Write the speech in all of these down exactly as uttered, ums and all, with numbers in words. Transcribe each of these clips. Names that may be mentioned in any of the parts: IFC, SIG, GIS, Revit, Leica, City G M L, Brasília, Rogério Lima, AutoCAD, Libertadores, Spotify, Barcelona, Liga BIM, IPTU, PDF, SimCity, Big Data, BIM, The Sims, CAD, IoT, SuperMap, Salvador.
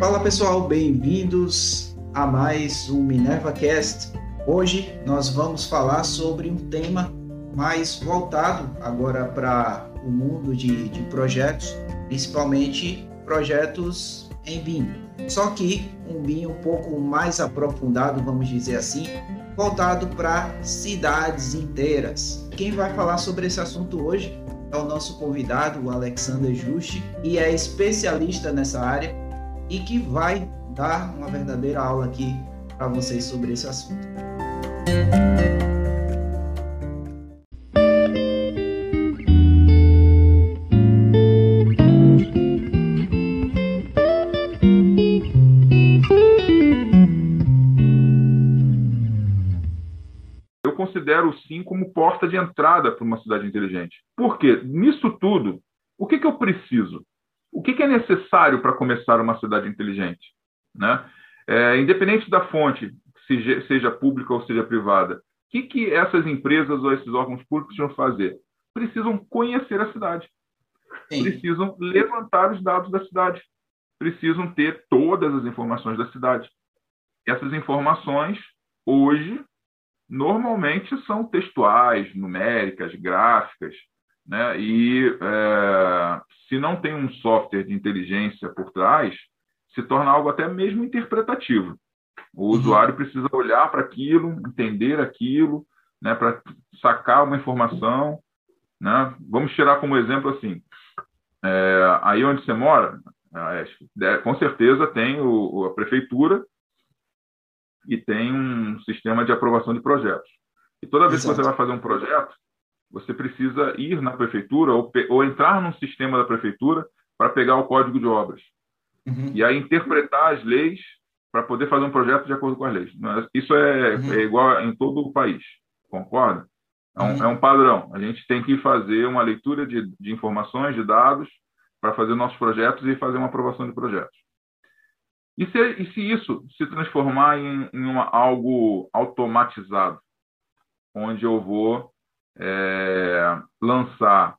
Fala pessoal, bem-vindos a mais um MinervaCast. Hoje nós vamos falar sobre um tema mais voltado agora para o mundo de, de projetos, principalmente projetos em B I M. Só que um B I M um pouco mais aprofundado, vamos dizer assim, voltado para cidades inteiras. Quem vai falar sobre esse assunto hoje é o nosso convidado, o Alexandre Justi, e é especialista nessa área e que vai dar uma verdadeira aula aqui para vocês sobre esse assunto. Considero o SIM como porta de entrada para uma cidade inteligente. Por quê? Nisso tudo, o que, que eu preciso? O que, que é necessário para começar uma cidade inteligente? Né? É, independente da fonte, se, seja pública ou seja privada, o que, que essas empresas ou esses órgãos públicos precisam fazer? Precisam conhecer a cidade. Sim. Precisam levantar os dados da cidade. Precisam ter todas as informações da cidade. Essas informações, hoje, normalmente são textuais, numéricas, gráficas, né? E é, se não tem um software de inteligência por trás, se torna algo até mesmo interpretativo. O uhum. usuário precisa olhar para aquilo, entender aquilo, né? Para sacar uma informação, né? Vamos tirar como exemplo assim, é, aí onde você mora, é, com certeza tem o, a prefeitura, e tem um sistema de aprovação de projetos. E toda vez Exato. Que você vai fazer um projeto, você precisa ir na prefeitura ou, pe- ou entrar num sistema da prefeitura para pegar o código de obras. Uhum. E aí interpretar as leis para poder fazer um projeto de acordo com as leis. Isso é, uhum. é igual em todo o país, concorda? É um, uhum. é um padrão. A gente tem que fazer uma leitura de, de informações, de dados, para fazer nossos projetos e fazer uma aprovação de projetos. E se, e se isso se transformar em, em uma, algo automatizado, onde eu vou é, lançar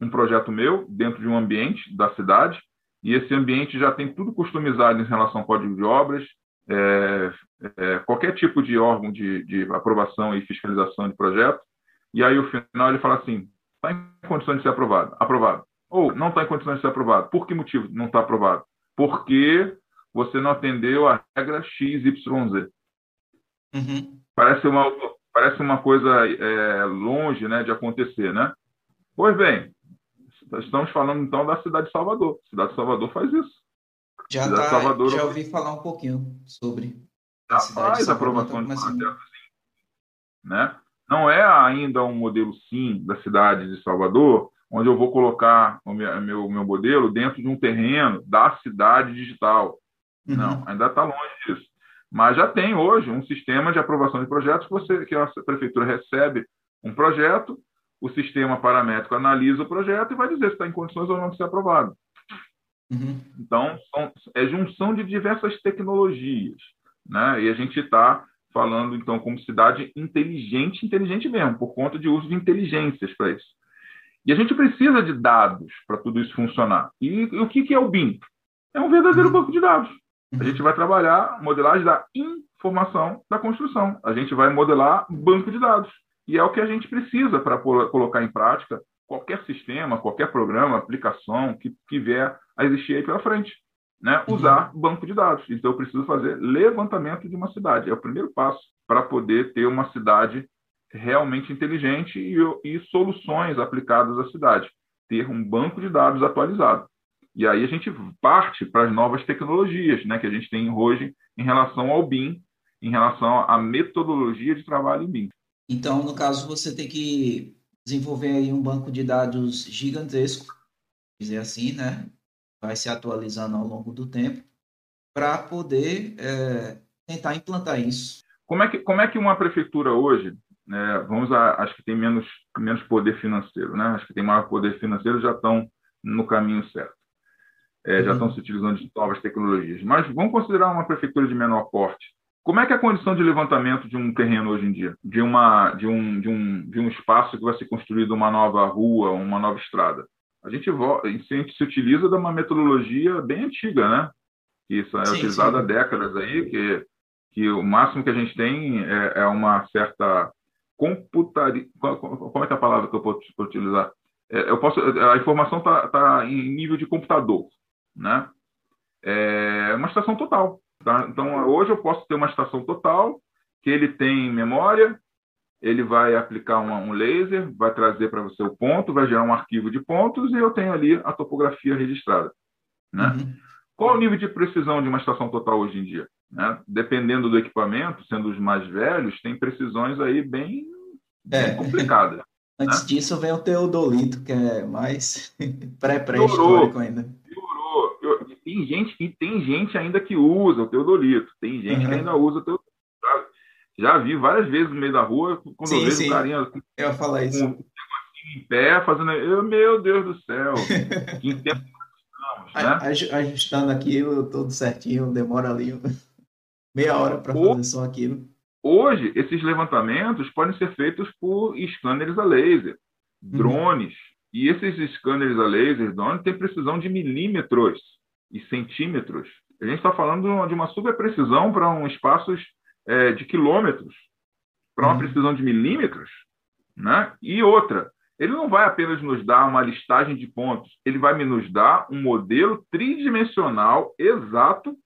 um projeto meu dentro de um ambiente da cidade, e esse ambiente já tem tudo customizado em relação ao código de obras, é, é, qualquer tipo de órgão de, de aprovação e fiscalização de projeto, e aí no final ele fala assim, está em condições de ser aprovado, aprovado, ou não está em condições de ser aprovado. Por que motivo não está aprovado? Porque você não atendeu a regra X Y Z. Uhum. Parece uma, parece uma coisa é, longe, né, de acontecer, né? Pois bem, estamos falando então da cidade de Salvador. A cidade de Salvador faz isso. Já, cidade tá, de Salvador, já ouvi falar um pouquinho sobre a cidade faz de Salvador, aprovação então, de projetos, assim, né? Não é ainda um modelo SIM da cidade de Salvador, onde eu vou colocar o meu, meu, meu modelo dentro de um terreno da cidade digital. Não, ainda está longe disso. Mas já tem hoje um sistema de aprovação de projetos que, você, que a prefeitura recebe um projeto, o sistema paramétrico analisa o projeto e vai dizer se está em condições ou não de ser aprovado. Uhum. Então, são, é junção de diversas tecnologias, né? E a gente está falando, então, como cidade inteligente, inteligente mesmo, por conta de uso de inteligências para isso. E a gente precisa de dados para tudo isso funcionar. E, e o que, que é o B I M? É um verdadeiro banco de dados. A gente vai trabalhar modelagem da informação da construção. A gente vai modelar banco de dados. E é o que a gente precisa para colocar em prática qualquer sistema, qualquer programa, aplicação que, que vier a existir aí pela frente. Né? Usar uhum. banco de dados. Então, eu preciso fazer levantamento de uma cidade. É o primeiro passo para poder ter uma cidade realmente inteligente e, e soluções aplicadas à cidade. Ter um banco de dados atualizado. E aí a gente parte para as novas tecnologias, né, que a gente tem hoje em relação ao B I M, em relação à metodologia de trabalho em B I M. Então, no caso, você tem que desenvolver aí um banco de dados gigantesco, dizer assim, né, vai se atualizando ao longo do tempo, para poder é, tentar implantar isso. Como é que, como é que uma prefeitura hoje, né, vamos a, acho que tem menos, menos poder financeiro, né, acho que tem maior poder financeiro, já estão no caminho certo. É, já uhum. estão se utilizando de novas tecnologias. Mas vamos considerar uma prefeitura de menor porte. Como é que é a condição de levantamento de um terreno hoje em dia? De, uma, de, um, de, um, de um espaço que vai ser construído uma nova rua, uma nova estrada? A gente, a gente se utiliza de uma metodologia bem antiga, né? que isso é sim, utilizado sim. há décadas aí, que, que o máximo que a gente tem é, é uma certa computari... Qual é a palavra que eu posso utilizar? É, eu posso... A informação está tá em nível de computador, né? É uma estação total, tá? Então, hoje eu posso ter uma estação total que ele tem memória, ele vai aplicar uma, um laser, vai trazer para você o ponto, vai gerar um arquivo de pontos e eu tenho ali a topografia registrada, né? Uhum. Qual o nível de precisão de uma estação total hoje em dia, né? Dependendo do equipamento, sendo os mais velhos, tem precisões aí bem, é. bem complicadas. Antes né? disso vem o Teodolito, que é mais pré-pré-histórico ainda. Piorou. Piorou. E tem gente, e tem gente ainda que usa o Teodolito, tem gente uhum. que ainda usa o Teodolito. Já vi várias vezes no meio da rua, quando sim, eu vejo sim. um carinha assim, eu com um negocinho em pé, fazendo... Eu, meu Deus do céu! Que tempo nós estamos, né? A, ajustando aquilo, tudo certinho, demora ali meia hora para fazer só aquilo. Hoje, esses levantamentos podem ser feitos por scanners a laser, drones. Uhum. E esses scanners a laser, drones, têm precisão de milímetros e centímetros. A gente está falando de uma super precisão para uns espaços... É, de quilômetros para uma uhum. precisão de milímetros, né? E outra, ele não vai apenas nos dar uma listagem de pontos, ele vai nos dar um modelo tridimensional exato,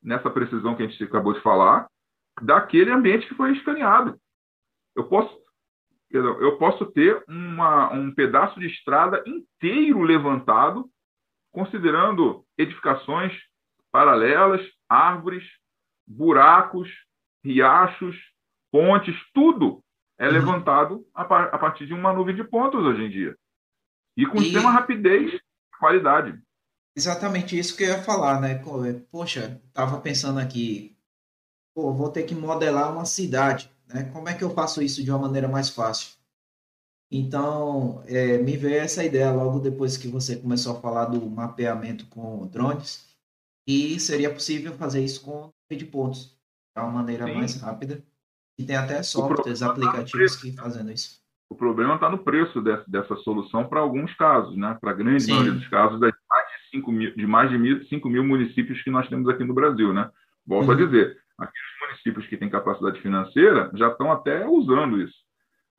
nessa precisão que a gente acabou de falar, daquele ambiente que foi escaneado. Eu posso, eu posso ter uma, um pedaço de estrada inteiro levantado, considerando edificações paralelas, árvores, buracos, riachos, pontes, tudo é uhum. levantado a, par- a partir de uma nuvem de pontos hoje em dia. E com e... extrema rapidez e qualidade. Exatamente isso que eu ia falar, né? Poxa, estava pensando aqui, pô, vou ter que modelar uma cidade, né? Como é que eu faço isso de uma maneira mais fácil? Então, é, me veio essa ideia logo depois que você começou a falar do mapeamento com drones, e seria possível fazer isso com nuvem de pontos. Uma maneira Sim. mais rápida, e tem até softwares, aplicativos tá que fazendo isso. O problema está no preço dessa, dessa solução para alguns casos, né? Para a grande Sim. maioria dos casos, das mais de cinco mil municípios que nós temos aqui no Brasil, né? Volto uhum. a dizer, aqueles municípios que têm capacidade financeira já estão até usando isso.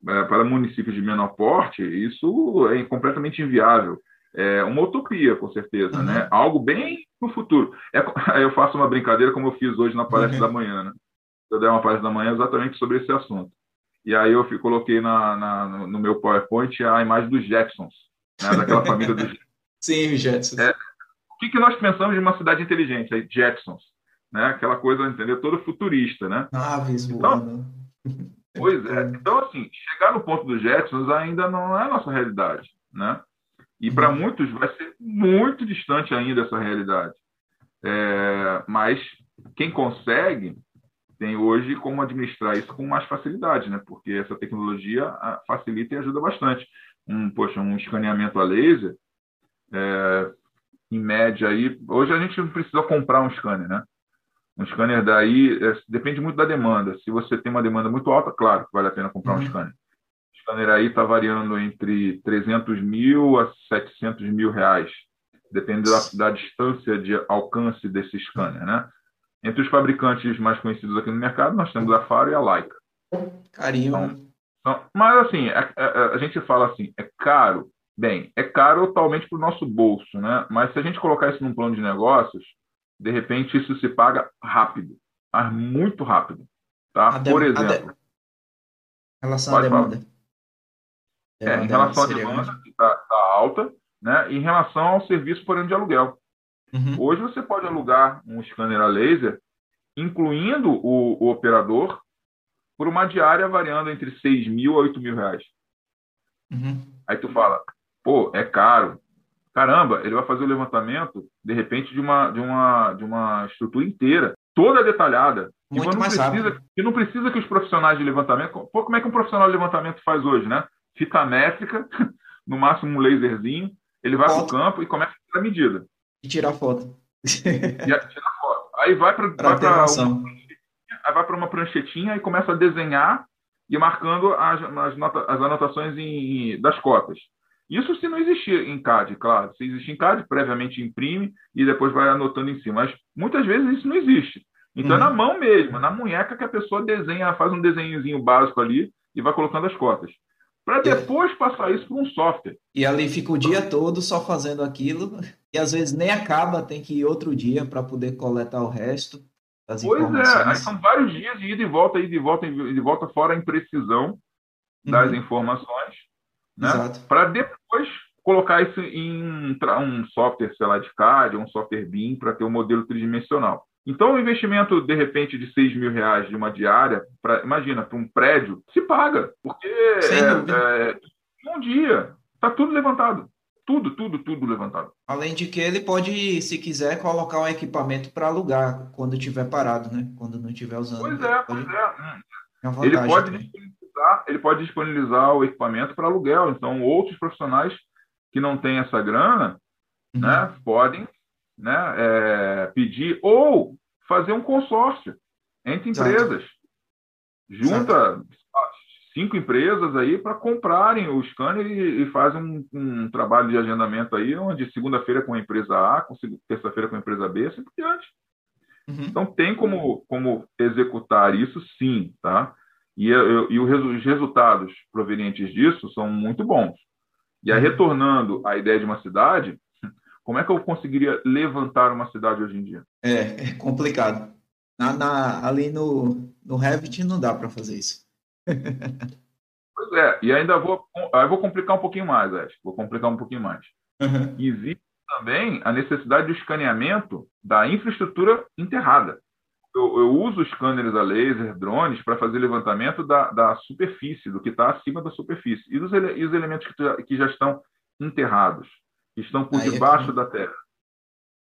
Para municípios de menor porte, isso é completamente inviável. É uma utopia, com certeza, uhum. né? Algo bem no futuro. É, eu faço uma brincadeira, como eu fiz hoje na palestra uhum. da manhã, né? Eu dei uma palestra da manhã exatamente sobre esse assunto. E aí eu coloquei na, na, no meu PowerPoint a imagem dos Jetsons, né? Daquela família dos Jetsons. Sim, os Jetsons. É, o que, que nós pensamos de uma cidade inteligente? Aí, Jetsons, né? Aquela coisa, entendeu? Todo futurista, né? Naves voando. Então, pois é. Então, assim, chegar no ponto dos Jetsons ainda não é a nossa realidade, né? E para muitos vai ser muito distante ainda essa realidade. É, mas quem consegue tem hoje como administrar isso com mais facilidade, né? Porque essa tecnologia facilita e ajuda bastante. Um, poxa, um escaneamento a laser, é, em média, aí, hoje a gente não precisa comprar um scanner, né? Um scanner daí é, depende muito da demanda. Se você tem uma demanda muito alta, claro que vale a pena comprar uhum. um scanner. O scanner aí está variando entre trezentos mil a setecentos mil reais, dependendo da, da distância de alcance desse scanner, né? Entre os fabricantes mais conhecidos aqui no mercado, nós temos a Faro e a Leica. Carinho. Então, então, mas, assim, a, a, a gente fala assim, é caro? Bem, é caro totalmente para o nosso bolso, né? Mas se a gente colocar isso num plano de negócios, de repente isso se paga rápido, mas muito rápido, tá? Dem- Por exemplo... Em relação à demanda... Falar. É, em relação à demanda, que está tá alta, né? Em relação ao serviço por ano de aluguel. Uhum. Hoje você pode alugar um scanner a laser, incluindo o, o operador, por uma diária variando entre seis mil a oito mil reais. Uhum. Aí tu fala, pô, é caro. Caramba, ele vai fazer o levantamento, de repente, de uma, de uma, de uma estrutura inteira, toda detalhada. Muito e não mais precisa, rápido. E não precisa que os profissionais de levantamento... Pô, como é que um profissional de levantamento faz hoje, né? Fita métrica, no máximo um laserzinho, ele vai para o campo e começa a tirar medida. E tirar foto. E aí, tira foto. Aí vai para uma, uma pranchetinha e começa a desenhar e marcando as, as, nota, as anotações em, das cotas. Isso se não existir em C A D, claro. Se existe em C A D, previamente imprime e depois vai anotando em cima. Mas muitas vezes isso não existe. Então, uhum. é na mão mesmo, na munheca que a pessoa desenha, faz um desenhozinho básico ali e vai colocando as cotas. Para depois é. passar isso para um software. E ali fica o dia todo só fazendo aquilo e às vezes nem acaba, tem que ir outro dia para poder coletar o resto das pois informações. Pois é, aí são vários dias de ida e volta, ida e volta, ida e volta, fora a imprecisão das uhum. informações, né? Para depois colocar isso em um software, sei lá, de C A D, um software B I M, para ter um modelo tridimensional. Então, o investimento, de repente, de seis mil reais de uma diária, pra, imagina, para um prédio, se paga, porque é, é, um dia está tudo levantado. Tudo, tudo, tudo levantado. Além de que ele pode, se quiser, colocar um equipamento para alugar quando estiver parado, né? Quando não estiver usando. Pois é, pois pode... é. Hum. é ele, pode disponibilizar, ele pode disponibilizar o equipamento para aluguel. Então, outros profissionais que não têm essa grana, uhum. né, podem... Né, é, pedir ou fazer um consórcio entre empresas. Exato. Junta Exato. cinco empresas aí para comprarem o scanner e, e fazem um, um trabalho de agendamento aí, onde segunda-feira com a empresa A, com terça-feira com a empresa B, assim por diante. Uhum. Então tem como, como executar isso, sim, tá? E, eu, e os resultados provenientes disso são muito bons. E aí, retornando à ideia de uma cidade, como é que eu conseguiria levantar uma cidade hoje em dia? É, é complicado. Na, na, ali no, no Revit não dá para fazer isso. Pois é, e ainda vou, eu vou complicar um pouquinho mais, acho. Vou complicar um pouquinho mais. Uhum. Existe também a necessidade do escaneamento da infraestrutura enterrada. Eu, eu uso scanners a laser, drones, para fazer levantamento da, da superfície, do que está acima da superfície, e dos ele, e os elementos que, tu, que já estão enterrados. Estão por aí debaixo é que... da terra.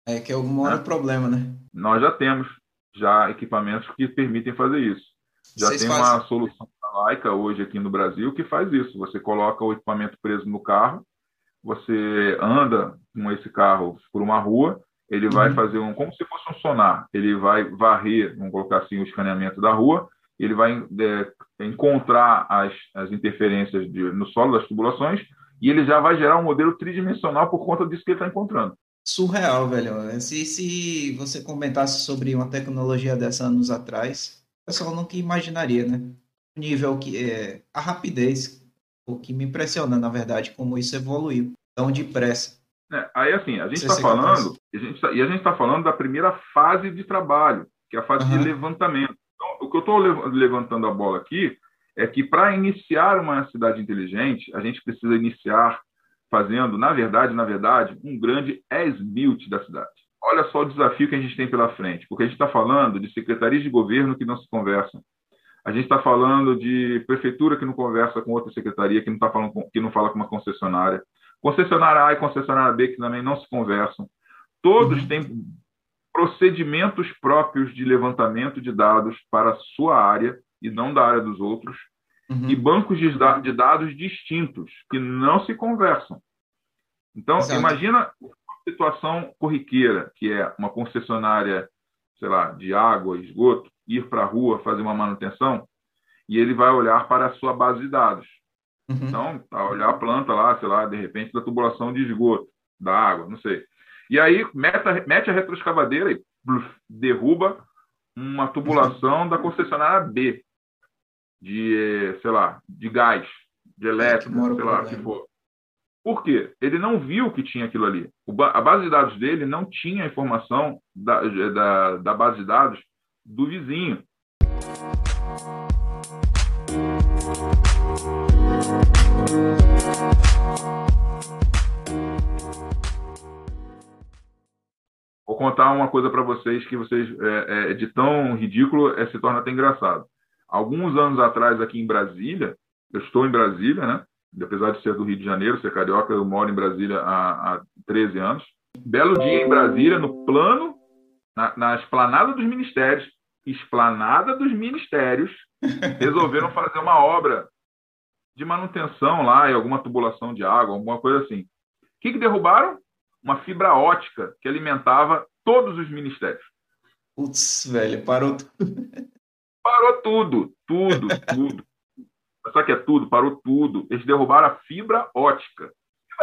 É que é o maior né? problema, né? Nós já temos já equipamentos que permitem fazer isso. Já Vocês tem fazem... uma solução da Leica hoje aqui no Brasil que faz isso. Você coloca o equipamento preso no carro, você anda com esse carro por uma rua, ele vai uhum. fazer um, como se fosse um sonar, ele vai varrer, vamos colocar assim, o escaneamento da rua, ele vai é, encontrar as, as interferências de, no solo das tubulações, e ele já vai gerar um modelo tridimensional por conta disso que ele está encontrando. Surreal, velho. Se, se você comentasse sobre uma tecnologia dessa anos atrás, o pessoal nunca imaginaria, né? O nível que é... A rapidez, o que me impressiona, na verdade, como isso evoluiu tão depressa. É, aí, assim, a gente está falando... A gente tá, e a gente está falando da primeira fase de trabalho, que é a fase uhum. de levantamento. Então, o que eu estou levantando a bola aqui... é que para iniciar uma cidade inteligente, a gente precisa iniciar fazendo, na verdade, na verdade, um grande as-built da cidade. Olha só o desafio que a gente tem pela frente, porque a gente está falando de secretarias de governo que não se conversam. A gente está falando de prefeitura que não conversa com outra secretaria, que não, tá falando com, que não fala com uma concessionária. Concessionária A e concessionária B que também não se conversam. Todos têm procedimentos próprios de levantamento de dados para a sua área, e não da área dos outros, uhum. e bancos de, de dados distintos, que não se conversam. Então, Exato. imagina a situação corriqueira, que é uma concessionária, sei lá, de água, esgoto, ir para a rua, fazer uma manutenção, e ele vai olhar para a sua base de dados. Uhum. Então, tá, olhar a planta lá, sei lá, de repente, da tubulação de esgoto, da água, não sei. E aí, meta, mete a retroescavadeira e bluf, derruba uma tubulação uhum. da concessionária B. de, sei lá, de gás, de elétrico, é sei lá, o que for. Por quê? Ele não viu que tinha aquilo ali. O ba- a base de dados dele não tinha a informação da, da, da base de dados do vizinho. Vou contar uma coisa para vocês que vocês, é, é, de tão ridículo, é, se torna até engraçado. Alguns anos atrás, aqui em Brasília, eu estou em Brasília, né? Apesar de ser do Rio de Janeiro, ser carioca, eu moro em Brasília há, há treze anos. Belo dia em Brasília, no plano, na, na esplanada dos ministérios, esplanada dos ministérios, resolveram fazer uma obra de manutenção lá, em alguma tubulação de água, alguma coisa assim. O que, que derrubaram? Uma fibra ótica que alimentava todos os ministérios. Putz, velho, parou tudo. Parou tudo, tudo, tudo. Só que é tudo, parou tudo. Eles derrubaram a fibra ótica.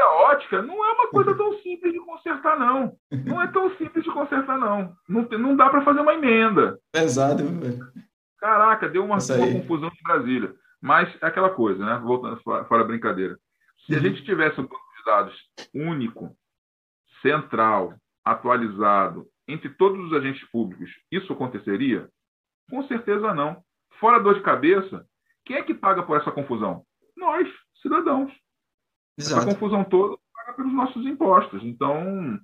fibra ótica não é uma coisa tão simples de consertar, não. Não é tão simples de consertar, não. Não, não dá para fazer uma emenda. Pesado, velho. Caraca, deu uma boa confusão em Brasília. Mas é aquela coisa, né? Voltando fora a brincadeira. Se a gente tivesse um banco de dados único, central, atualizado, entre todos os agentes públicos, isso aconteceria? Com certeza não. Fora a dor de cabeça, quem é que paga por essa confusão? Nós, cidadãos. Exato. Essa confusão toda paga pelos nossos impostos. Então,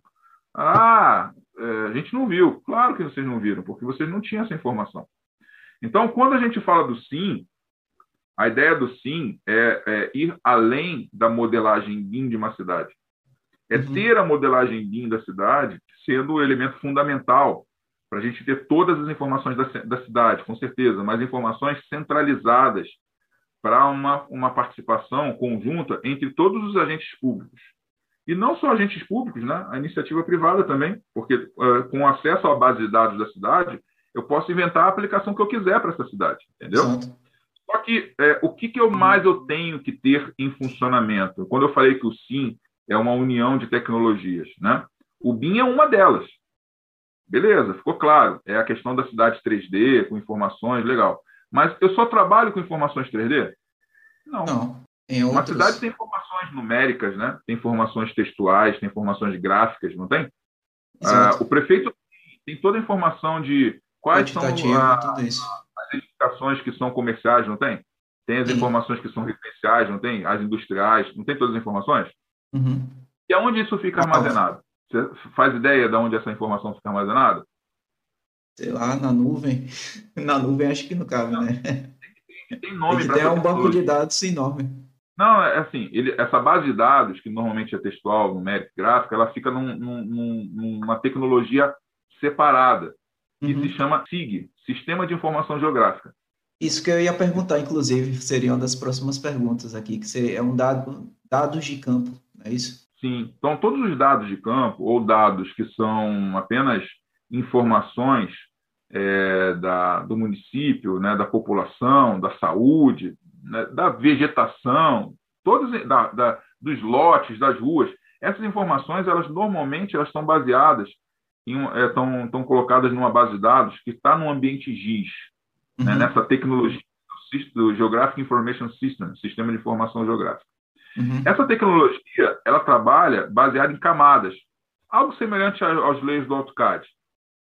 ah, é, a gente não viu. Claro que vocês não viram, porque vocês não tinham essa informação. Então, quando a gente fala do SIM, a ideia do SIM é, é ir além da modelagem BIM de uma cidade. É uhum. ter a modelagem BIM da cidade sendo o elemento fundamental para a gente ter todas as informações da, da cidade, com certeza, mas informações centralizadas para uma, uma participação conjunta entre todos os agentes públicos. E não só agentes públicos, né? A iniciativa privada também, porque uh, com acesso à base de dados da cidade, eu posso inventar a aplicação que eu quiser para essa cidade, entendeu? Exato. Só que é, o que, que eu mais eu tenho que ter em funcionamento? Quando eu falei que o SIM é uma união de tecnologias, né? O BIM é uma delas. Beleza, ficou claro. É a questão da cidade três D, com informações, legal. Mas eu só trabalho com informações três D? Não. Não. Em outros... Uma cidade tem informações numéricas, né? Tem informações textuais, tem informações gráficas, não tem? Ah, o prefeito tem toda a informação de quais são a, tudo isso. as edificações que são comerciais, não tem? Tem as Sim. informações que são referenciais, não tem? As industriais, não tem todas as informações? Uhum. E aonde isso fica armazenado? Você faz ideia de onde essa informação fica armazenada? Sei lá, na nuvem. Na nuvem acho que não cabe, não, né? Tem, tem nome para... Tem um banco de dados enorme. Não, é assim, ele, essa base de dados, que normalmente é textual, numérica, gráfica, ela fica num, num, numa tecnologia separada, que uhum. se chama S I G, Sistema de Informação Geográfica. Isso que eu ia perguntar, inclusive, seria uma das próximas perguntas aqui, que seria, é um dado, dados de campo, é isso? Sim. Então, todos os dados de campo, ou dados que são apenas informações é, da, do município, né, da população, da saúde, né, da vegetação, todos, da, da, dos lotes, das ruas, essas informações, elas normalmente elas estão baseadas, estão é, colocadas numa base de dados que está no ambiente G I S, uhum. né, nessa tecnologia do Geographic Information System, Sistema de Informação Geográfica. Uhum. Essa tecnologia, ela trabalha baseada em camadas, algo semelhante aos layers do AutoCAD,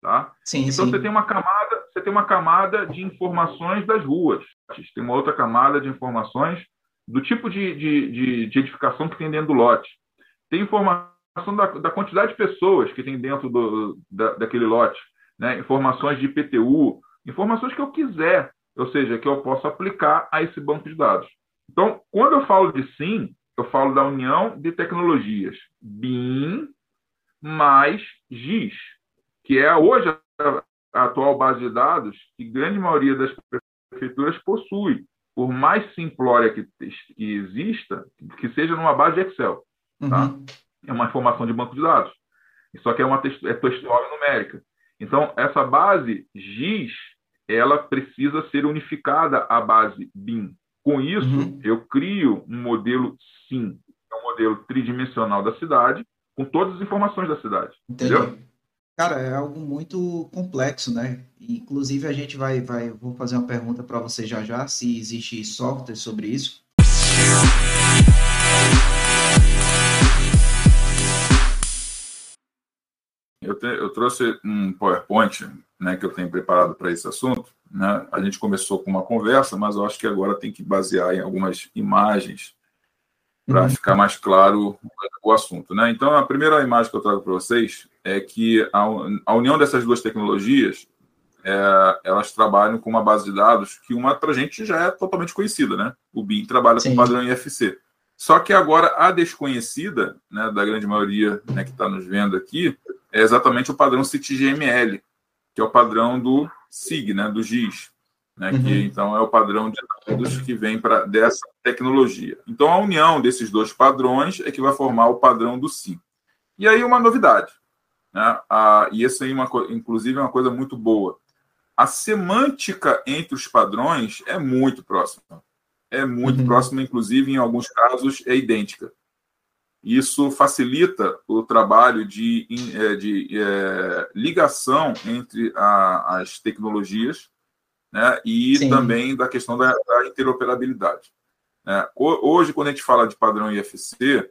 tá? Sim, então sim. você tem uma camada, você tem uma camada de informações das ruas, tem uma outra camada de informações do tipo de, de, de, de edificação que tem dentro do lote, tem informação da, da quantidade de pessoas que tem dentro do, da, daquele lote, né? Informações de I P T U, informações que eu quiser, ou seja, que eu posso aplicar a esse banco de dados. Então, quando eu falo de SIM, eu falo da união de tecnologias BIM mais G I S, que é hoje a, a atual base de dados que a grande maioria das prefeituras possui, por mais simplória que, que exista, que seja numa base de Excel. Tá? Uhum. É uma informação de banco de dados, só que é uma textu- é textual e numérica. Então, essa base G I S, ela precisa ser unificada à base BIM. Com isso, uhum. eu crio um modelo SIM, que é um modelo tridimensional da cidade, com todas as informações da cidade. Entendi. Entendeu? Cara, é algo muito complexo, né? Inclusive, a gente vai... vai vou fazer uma pergunta para você já já, se existe software sobre isso. Eu, te, eu trouxe um PowerPoint, né, que eu tenho preparado para esse assunto, né? A gente começou com uma conversa, mas eu acho que agora tem que basear em algumas imagens para uhum. ficar mais claro o assunto, né? Então, a primeira imagem que eu trago para vocês é que a, a união dessas duas tecnologias, é, elas trabalham com uma base de dados que uma para a gente já é totalmente conhecida, né? O BIM trabalha Sim. com o padrão I F C. Só que agora a desconhecida, né, da grande maioria, né, que está nos vendo aqui, é exatamente o padrão City G M L, que é o padrão do S I G, né, do G I S, né, uhum. que então é o padrão de dados que vem pra, dessa tecnologia. Então, a união desses dois padrões é que vai formar o padrão do SIM. E aí, uma novidade, né, a, e isso aí, uma, inclusive, é uma coisa muito boa. A semântica entre os padrões é muito próxima. É muito uhum. próxima, inclusive, em alguns casos, é idêntica. Isso facilita o trabalho de, de é, ligação entre a, as tecnologias, né, e Sim. também da questão da, da interoperabilidade. É, hoje, quando a gente fala de padrão I F C,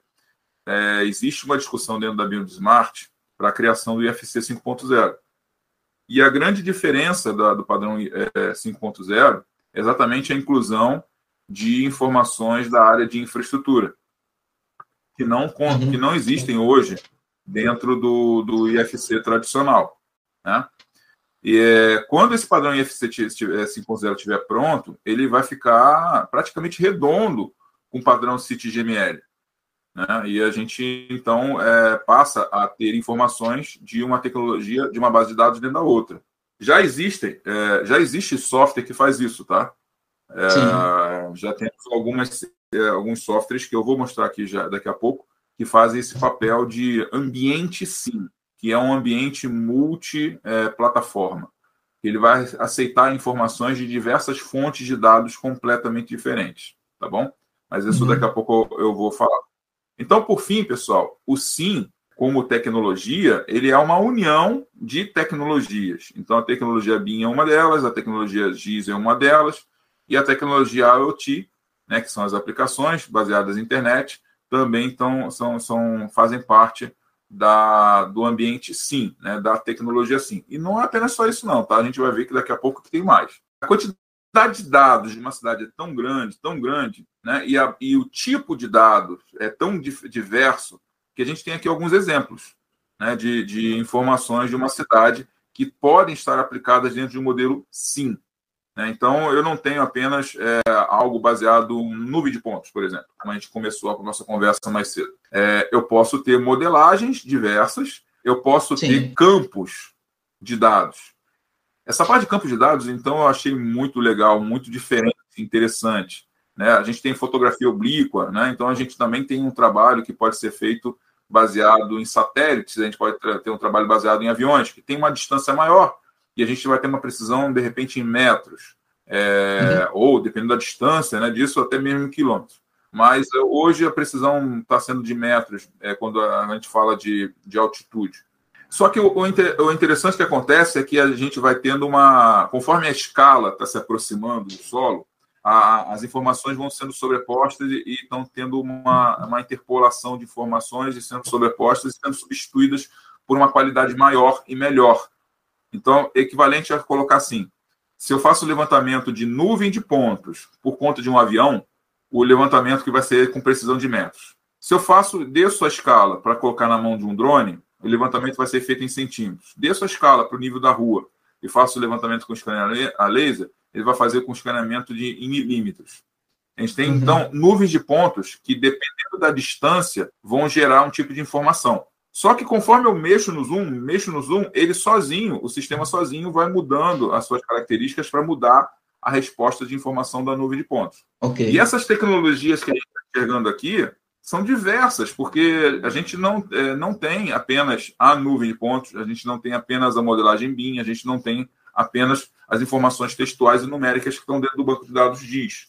é, existe uma discussão dentro da BIM Smart para a criação do I F C cinco ponto zero. E a grande diferença da, do padrão cinco ponto zero é exatamente a inclusão de informações da área de infraestrutura, que não, que não existem hoje dentro do, do I F C tradicional, né? E é, quando esse padrão I F C cinco ponto zero estiver pronto, ele vai ficar praticamente redondo com o padrão City G M L, né? E a gente, então, é, passa a ter informações de uma tecnologia, de uma base de dados dentro da outra. Já existem, é, já existe software que faz isso, tá? É, já temos algumas... alguns softwares que eu vou mostrar aqui já daqui a pouco, que fazem esse papel de ambiente SIM, que é um ambiente multi-plataforma. É, Ele vai aceitar informações de diversas fontes de dados completamente diferentes, tá bom? Mas isso daqui a pouco eu, eu vou falar. Então, por fim, pessoal, o SIM, como tecnologia, ele é uma união de tecnologias. Então, a tecnologia BIM é uma delas, a tecnologia G I S é uma delas, e a tecnologia IoT, né, que são as aplicações baseadas na internet, também então, são, são, fazem parte da, do ambiente SIM, né, da tecnologia SIM. E não é apenas só isso não, tá? A gente vai ver que daqui a pouco tem mais. A quantidade de dados de uma cidade é tão grande, tão grande, né, e, a, e o tipo de dados é tão dif, diverso, que a gente tem aqui alguns exemplos, né, de, de informações de uma cidade que podem estar aplicadas dentro de um modelo SIM. Então, eu não tenho apenas é, algo baseado em nuvem de pontos, por exemplo, como a gente começou a nossa conversa mais cedo. É, eu posso ter modelagens diversas, eu posso Sim. ter campos de dados. Essa parte de campos de dados, então, eu achei muito legal, muito diferente, interessante, né? A gente tem fotografia oblíqua, né? Então a gente também tem um trabalho que pode ser feito baseado em satélites, a gente pode ter um trabalho baseado em aviões, que tem uma distância maior, e a gente vai ter uma precisão, de repente, em metros, é, uhum. ou, dependendo da distância, né, disso, até mesmo em quilômetros. Mas hoje a precisão está sendo de metros, é, quando a gente fala de, de altitude. Só que o, o, inter, o interessante que acontece é que a gente vai tendo uma... Conforme a escala está se aproximando do solo, a, as informações vão sendo sobrepostas e estão tendo uma, uma interpolação de informações e sendo sobrepostas e sendo substituídas por uma qualidade maior e melhor. Então, equivalente a colocar assim, se eu faço o levantamento de nuvem de pontos por conta de um avião, o levantamento que vai ser com precisão de metros. Se eu faço, desço a escala para colocar na mão de um drone, o levantamento vai ser feito em centímetros. Desço a escala para o nível da rua e faço o levantamento com escaneamento a laser, ele vai fazer com escaneamento de, em milímetros. A gente tem, uhum. então, nuvens de pontos que, dependendo da distância, vão gerar um tipo de informação. Só que conforme eu mexo no zoom, mexo no zoom, ele sozinho, o sistema sozinho vai mudando as suas características para mudar a resposta de informação da nuvem de pontos. Okay. E essas tecnologias que a gente está enxergando aqui são diversas, porque a gente não, é, não tem apenas a nuvem de pontos, a gente não tem apenas a modelagem BIM, a gente não tem apenas as informações textuais e numéricas que estão dentro do banco de dados G I S.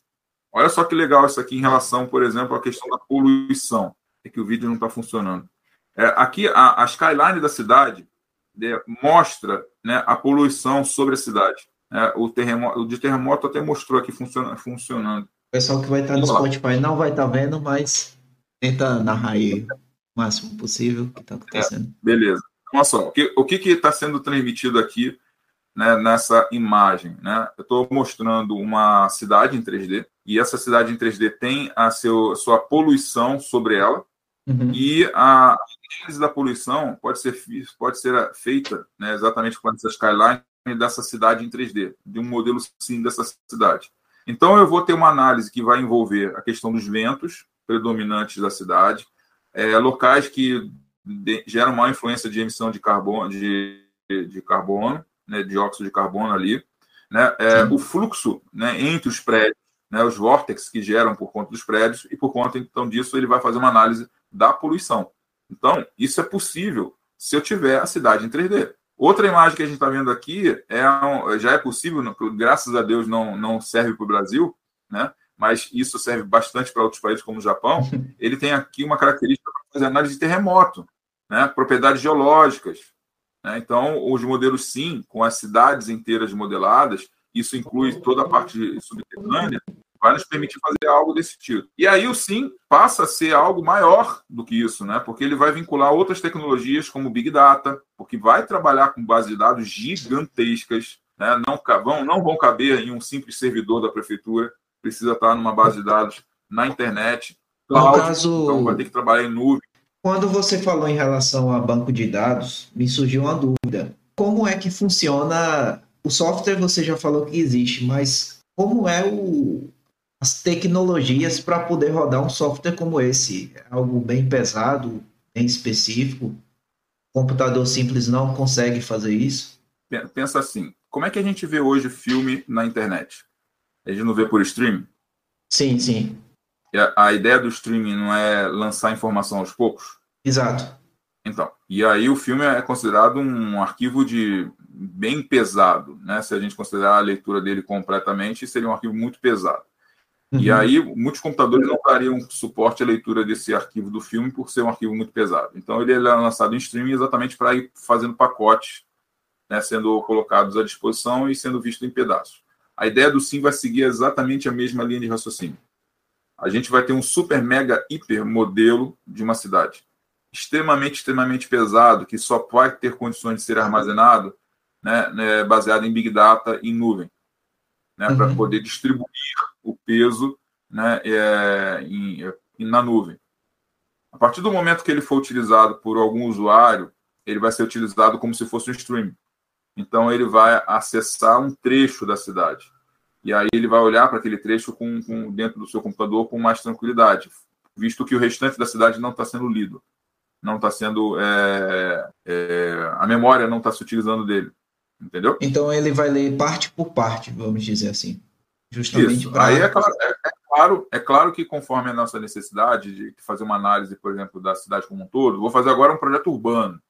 Olha só que legal isso aqui em relação, por exemplo, à questão da poluição. É que o vídeo não está funcionando. É, aqui, a, a skyline da cidade, né, mostra, né, a poluição sobre a cidade. É, o, terremoto, o de terremoto até mostrou aqui funciona, funcionando. O pessoal que vai estar no Spotify não vai estar vendo, mas tenta narrar aí o máximo possível o que está acontecendo. É, beleza. Olha só, o que o que está sendo transmitido aqui, né, nessa imagem? Né? Eu estou mostrando uma cidade em três D, e essa cidade em três D tem a seu, sua poluição sobre ela. Uhum. E a análise da poluição pode ser, pode ser feita, né, exatamente com essa skyline dessa cidade em três D, de um modelo SIM dessa cidade. Então, eu vou ter uma análise que vai envolver a questão dos ventos predominantes da cidade, é, locais que de, geram maior influência de emissão de carbono, de, de carbono, né, dióxido de carbono ali, né, é, o fluxo, né, entre os prédios, né, os vórtices que geram por conta dos prédios, e por conta, então, disso, ele vai fazer uma análise da poluição. Então, isso é possível se eu tiver a cidade em três D. Outra imagem que a gente está vendo aqui é um, já é possível, graças a Deus não, não serve para o Brasil, né? Mas isso serve bastante para outros países como o Japão. Ele tem aqui uma característica fazer análise de terremoto, né? Propriedades geológicas. Né? Então, os modelos SIM, com as cidades inteiras modeladas, isso inclui toda a parte subterrânea, vai nos permitir fazer algo desse tipo. E aí o SIM passa a ser algo maior do que isso, né? Porque ele vai vincular outras tecnologias como Big Data, porque vai trabalhar com bases de dados gigantescas, né? Não, vão, não vão caber em um simples servidor da prefeitura, precisa estar numa base de dados na internet. Cloud, no caso, então vai ter que trabalhar em nuvem. Quando você falou em relação a banco de dados, me surgiu uma dúvida. Como é que funciona... O software você já falou que existe, mas como é o... as tecnologias para poder rodar um software como esse? Algo bem pesado, bem específico? Computador simples não consegue fazer isso? Pensa assim, como é que a gente vê hoje filme na internet? A gente não vê por streaming? Sim, sim. A, a ideia do streaming não é lançar informação aos poucos? Exato. Então, e aí o filme é considerado um arquivo de bem pesado, né? Se a gente considerar a leitura dele completamente, seria um arquivo muito pesado. E aí, muitos computadores não dariam suporte à leitura desse arquivo do filme por ser um arquivo muito pesado. Então, ele é lançado em streaming exatamente para ir fazendo pacotes, né, sendo colocados à disposição e sendo visto em pedaços. A ideia do SIM vai seguir exatamente a mesma linha de raciocínio. A gente vai ter um super, mega, hiper modelo de uma cidade. Extremamente, extremamente pesado, que só vai ter condições de ser armazenado, né, baseado em Big Data, em nuvem, né, uhum. para poder distribuir o peso, né, é, em, em, na nuvem. A partir do momento que ele for utilizado por algum usuário, ele vai ser utilizado como se fosse um streaming. Então, ele vai acessar um trecho da cidade. E aí ele vai olhar para aquele trecho com, com, dentro do seu computador com mais tranquilidade, visto que o restante da cidade não está sendo lido, não está sendo... É, é, a memória não está se utilizando dele. Entendeu? Então, ele vai ler parte por parte, vamos dizer assim. Justamente para... Aí é claro, é, é, claro, é claro que conforme a nossa necessidade de fazer uma análise, por exemplo, da cidade como um todo, vou fazer agora um projeto urbano.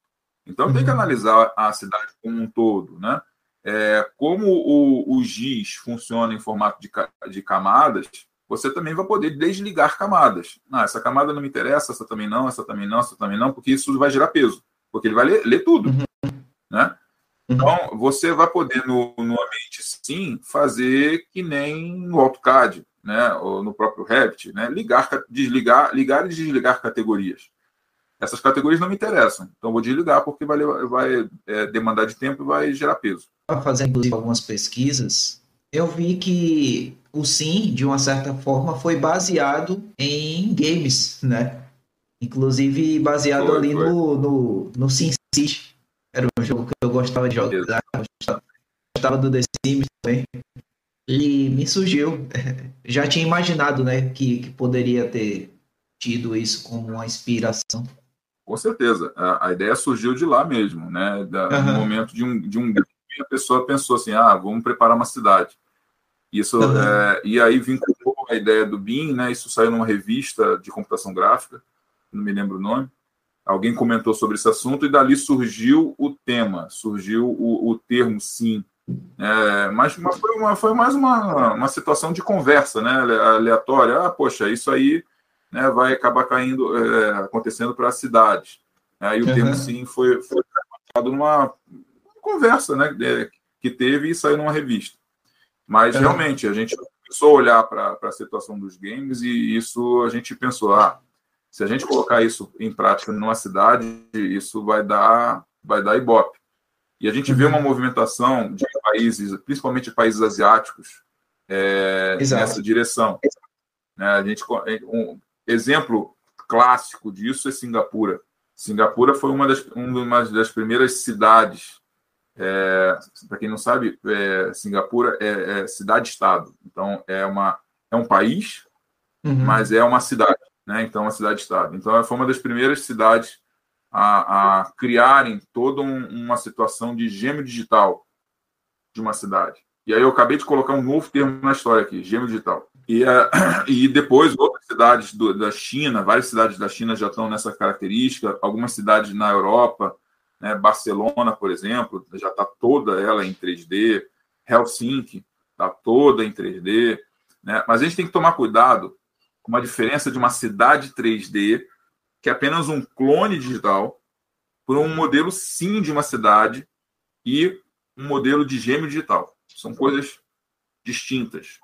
Então, uhum. tem que analisar a cidade como um todo, né? É, como o, o G I S funciona em formato de, de camadas, você também vai poder desligar camadas. Ah, essa camada não me interessa, essa também não, essa também não, essa também não, porque isso vai gerar peso, porque ele vai ler, ler tudo, uhum. né? Então, você vai poder, no, no ambiente SIM, fazer que nem no AutoCAD, né? Ou no próprio Revit, né? Ligar, desligar, ligar e desligar categorias. Essas categorias não me interessam, então vou desligar porque vai, vai é, demandar de tempo e vai gerar peso. Fazendo, inclusive, algumas pesquisas, eu vi que o SIM, de uma certa forma, foi baseado em games, né? Inclusive, baseado foi, ali foi. no, no, no SimCity. Era um jogo que eu gostava de jogar, gostava, gostava do The Sims também. E me surgiu, já tinha imaginado, né, que, que poderia ter tido isso como uma inspiração. Com certeza, a, a ideia surgiu de lá mesmo, né, da, uhum. no momento de um, de um game, a pessoa pensou assim, ah, vamos preparar uma cidade. Isso, uhum. é, e aí vinculou a ideia do BIM, né, isso saiu numa revista de computação gráfica, não me lembro o nome. Alguém comentou sobre esse assunto e dali surgiu o tema, surgiu o, o termo SIM. É, mas mas foi, uma, foi mais uma, uma situação de conversa, né, aleatória. Ah, poxa, isso aí, né, vai acabar caindo, é, acontecendo para as cidades. Aí é, o uhum. termo SIM foi colocado numa conversa, né, que teve e saiu numa revista. Mas, uhum. realmente, a gente começou a olhar para a situação dos games e isso a gente pensou... Ah, se a gente colocar isso em prática numa cidade, isso vai dar, vai dar ibope. E a gente vê uma movimentação de países, principalmente países asiáticos, é, nessa direção. Né, a gente, um exemplo clássico disso é Singapura. Singapura foi uma das, uma das primeiras cidades, é, para quem não sabe, é, Singapura é, é cidade-estado. Então, é, uma, é um país, uhum. mas é uma cidade. Né? Então, a cidade-estado. Então, ela foi uma das primeiras cidades a, a criarem toda um, uma situação de gêmeo digital de uma cidade. E aí eu acabei de colocar um novo termo na história aqui, gêmeo digital. E, uh, e depois, outras cidades do, da China, várias cidades da China já estão nessa característica, algumas cidades na Europa, né? Barcelona, por exemplo, já está toda ela em três D, Helsinki está toda em três D. Né? Mas a gente tem que tomar cuidado com uma diferença de uma cidade três D que é apenas um clone digital, por um modelo SIM de uma cidade e um modelo de gêmeo digital. São coisas distintas.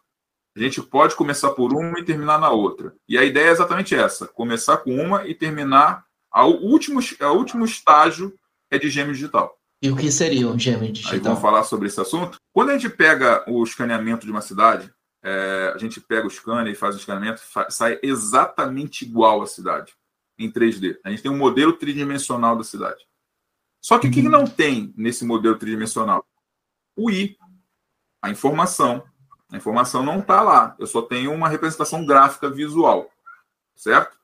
A gente pode começar por uma e terminar na outra. E a ideia é exatamente essa, começar com uma e terminar... A último, a último estágio é de gêmeo digital. E o que seria um gêmeo digital? Aí vamos falar sobre esse assunto. Quando a gente pega o escaneamento de uma cidade, é, a gente pega o scanner e faz o escaneamento, fa- sai exatamente igual à cidade, em três D. A gente tem um modelo tridimensional da cidade. Só que o que não tem nesse modelo tridimensional? O I, a informação. A informação não está lá. Eu só tenho uma representação gráfica visual. Certo?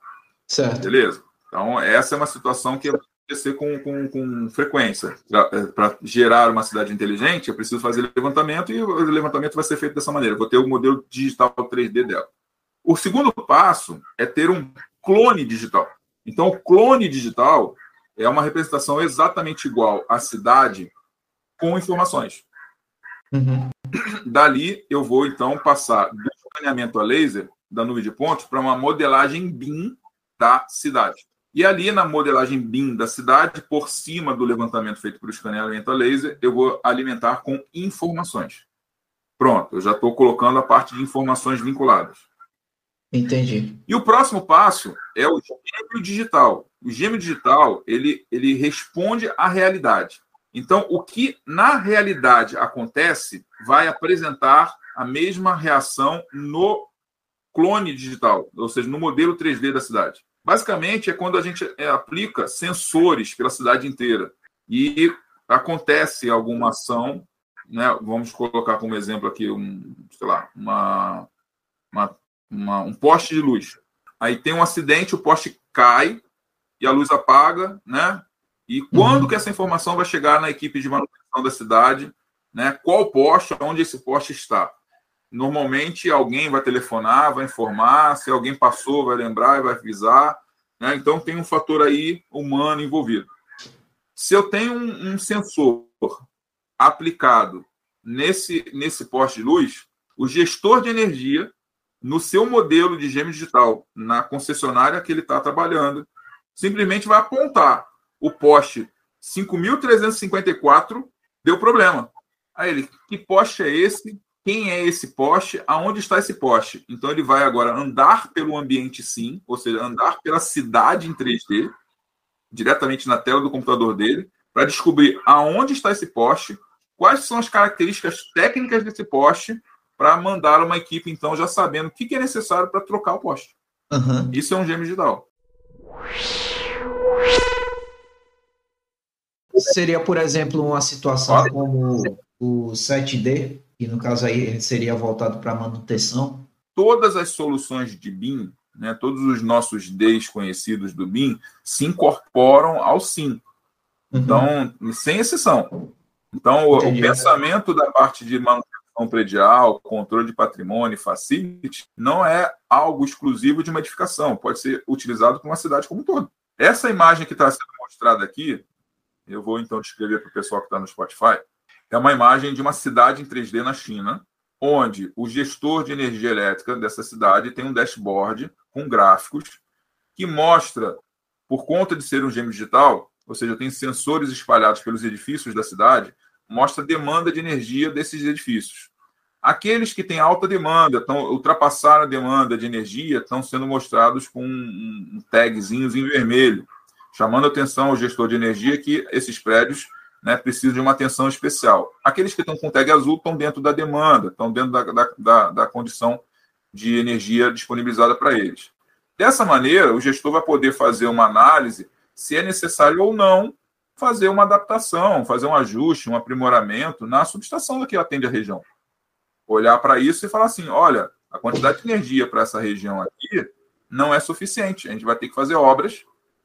Certo. Beleza. Então, essa é uma situação que vai acontecer com, com, com frequência. Para gerar uma cidade inteligente, eu preciso fazer levantamento e o levantamento vai ser feito dessa maneira. Eu vou ter o modelo digital três D dela. O segundo passo é ter um clone digital. Então, o clone digital é uma representação exatamente igual à cidade com informações. Uhum. Dali, eu vou, então, passar do escaneamento a laser, da nuvem de pontos, para uma modelagem BIM da cidade. E ali, na modelagem BIM da cidade, por cima do levantamento feito por escaneamento a laser, eu vou alimentar com informações. Pronto, eu já estou colocando a parte de informações vinculadas. Entendi. E o próximo passo é o gêmeo digital. O gêmeo digital, ele, ele responde à realidade. Então, o que na realidade acontece vai apresentar a mesma reação no clone digital, ou seja, no modelo três D da cidade. Basicamente, é quando a gente aplica sensores pela cidade inteira e acontece alguma ação, né? Vamos colocar como exemplo aqui um, sei lá, uma, uma, uma, um poste de luz. Aí tem um acidente, o poste cai e a luz apaga, né? E quando uhum. que essa informação vai chegar na equipe de manutenção da cidade, né? Qual poste, onde esse poste está? Normalmente, alguém vai telefonar, vai informar, se alguém passou, vai lembrar e vai avisar, né? Então, tem um fator aí humano envolvido. Se eu tenho um, um sensor aplicado nesse, nesse poste de luz, o gestor de energia, no seu modelo de gêmeo digital, na concessionária que ele está trabalhando, simplesmente vai apontar o poste cinco mil trezentos e cinquenta e quatro, deu problema. Aí ele, que poste é esse? Quem é esse poste? Aonde está esse poste? Então, ele vai agora andar pelo ambiente SIM, ou seja, andar pela cidade em três D, diretamente na tela do computador dele, para descobrir aonde está esse poste, quais são as características técnicas desse poste, para mandar uma equipe, então, já sabendo o que é necessário para trocar o poste. Uhum. Isso é um gêmeo digital. Seria, por exemplo, uma situação Pode. como o sete D? E, no caso, aí seria voltado para manutenção? Todas as soluções de BIM, né, todos os nossos Ds conhecidos do BIM, se incorporam ao SIM. Uhum. Então, sem exceção. Então, o, o pensamento da parte de manutenção predial, controle de patrimônio, facility, não é algo exclusivo de uma edificação. Pode ser utilizado para uma cidade como um todo. Essa imagem que está sendo mostrada aqui, eu vou, então, descrever para o pessoal que está no Spotify. É uma imagem de uma cidade em três D na China, onde o gestor de energia elétrica dessa cidade tem um dashboard com gráficos que mostra, por conta de ser um gêmeo digital, ou seja, tem sensores espalhados pelos edifícios da cidade, mostra a demanda de energia desses edifícios. Aqueles que têm alta demanda, estão, ultrapassaram a demanda de energia, estão sendo mostrados com um, um tagzinhos em vermelho, chamando atenção ao gestor de energia que esses prédios, né, precisa de uma atenção especial. Aqueles que estão com tag azul estão dentro da demanda, estão dentro da, da, da, da condição de energia disponibilizada para eles. Dessa maneira, o gestor vai poder fazer uma análise se é necessário ou não fazer uma adaptação, fazer um ajuste, um aprimoramento na subestação que atende a região. Olhar para isso e falar assim, olha, a quantidade de energia para essa região aqui não é suficiente, a gente vai ter que fazer obras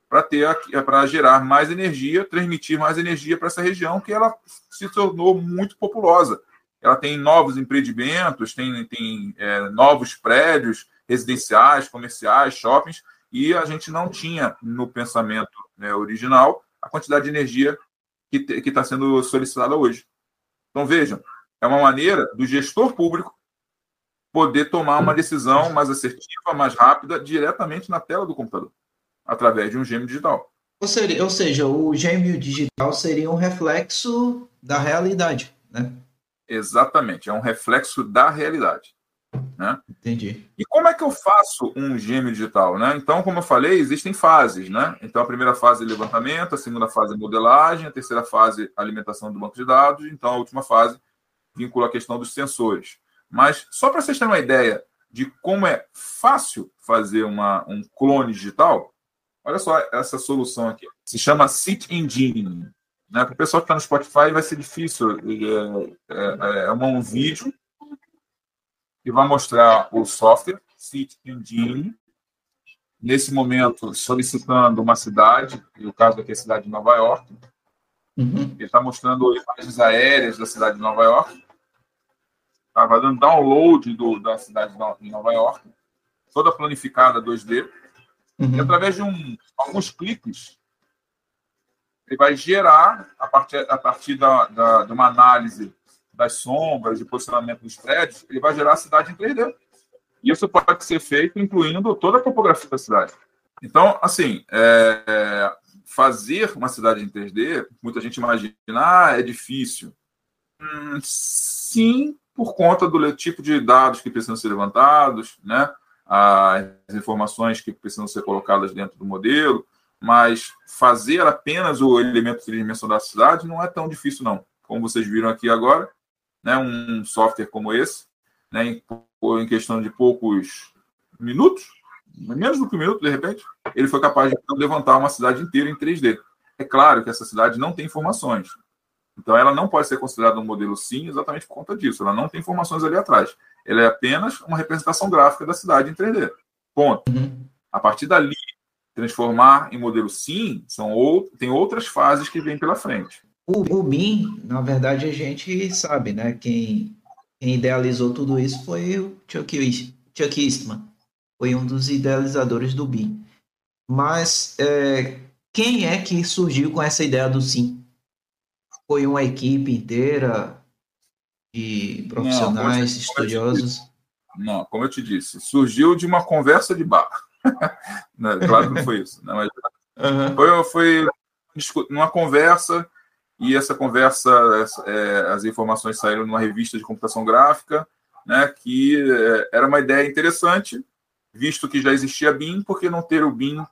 para ter, para gerar mais energia, transmitir mais energia para essa região, que ela se tornou muito populosa. Ela tem novos empreendimentos, tem, tem é, novos prédios residenciais, comerciais, shoppings, e a gente não tinha no pensamento, né, original a quantidade de energia que te, que está sendo solicitada hoje. Então, vejam, é uma maneira do gestor público poder tomar uma decisão mais assertiva, mais rápida, diretamente na tela do computador. através de um gêmeo digital. Ou, seria, ou seja, o gêmeo digital seria um reflexo da realidade, né? Exatamente, é um reflexo da realidade, né? Entendi. E como é que eu faço um gêmeo digital, né? Então, como eu falei, existem fases, né? Então, a primeira fase é levantamento, a segunda fase é modelagem, a terceira fase é alimentação do banco de dados, então a última fase vincula a questão dos sensores. Mas, só para vocês terem uma ideia de como é fácil fazer uma, um clone digital, olha só essa solução aqui. Se chama City Engine, né? Para o pessoal que está no Spotify vai ser difícil. É, é, é um vídeo que vai mostrar o software City Engine. Nesse momento, solicitando uma cidade, no caso aqui é a cidade de Nova York. Uhum. Ele está mostrando imagens aéreas da cidade de Nova York. Estava dando download do, da cidade de Nova York, toda planificada dois D. Uhum. E através de um, alguns cliques, ele vai gerar, a partir, a partir da, da, de uma análise das sombras, de posicionamento dos prédios, ele vai gerar a cidade em três D. E isso pode ser feito incluindo toda a topografia da cidade. Então, assim, é, fazer uma cidade em três D, muita gente imagina, ah, é difícil. Hum, sim, por conta do tipo de dados que precisam ser levantados, né? As informações que precisam ser colocadas dentro do modelo, mas fazer apenas o elemento tridimensional da cidade não é tão difícil, não. Como vocês viram aqui agora, né, um software como esse, né, em, em questão de poucos minutos, menos do que um minuto, de repente, ele foi capaz de levantar uma cidade inteira em três D. É claro que essa cidade não tem informações. Então, ela não pode ser considerada um modelo SIM exatamente por conta disso. Ela não tem informações ali atrás. Ela é apenas uma representação gráfica da cidade em três D. Ponto. Uhum. A partir dali, transformar em modelo SIM, são outro, tem outras fases que vêm pela frente. O, o BIM, na verdade, a gente sabe, né? Quem, quem idealizou tudo isso foi o Chuck, Chuck Eastman. Foi um dos idealizadores do BIM. Mas é, quem é que surgiu com essa ideia do SIM? Foi uma equipe inteira de profissionais, não, estudiosos? Disse, não, como eu te disse, surgiu de uma conversa de bar. Claro que não foi isso. Não, mas uhum. foi, foi uma conversa, e essa conversa, essa, é, as informações saíram numa revista de computação gráfica, né, que é, era uma ideia interessante, visto que já existia BIM, porque não ter o BIM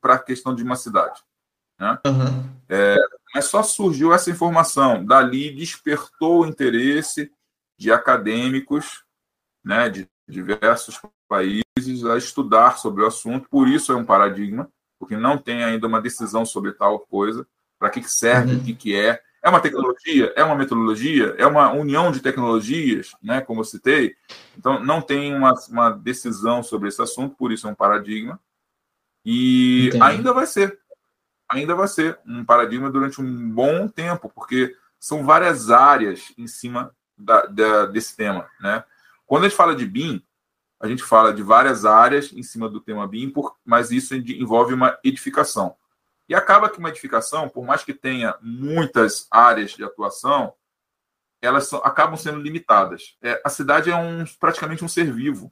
para a questão de uma cidade? Né? Uhum. É, mas só surgiu essa informação, dali despertou o interesse de acadêmicos, né, de diversos países a estudar sobre o assunto, por isso é um paradigma, porque não tem ainda uma decisão sobre tal coisa, para que serve, o uhum. que, que é, é uma tecnologia, é uma metodologia, é uma união de tecnologias, né, como eu citei, então não tem uma, uma decisão sobre esse assunto, por isso é um paradigma, e Entendi. ainda vai ser. ainda vai ser um paradigma durante um bom tempo, porque são várias áreas em cima da, da, desse tema, né? Quando a gente fala de BIM, a gente fala de várias áreas em cima do tema BIM, por, mas isso envolve uma edificação. E acaba que uma edificação, por mais que tenha muitas áreas de atuação, elas são, acabam sendo limitadas. É, a cidade é um, praticamente um ser vivo.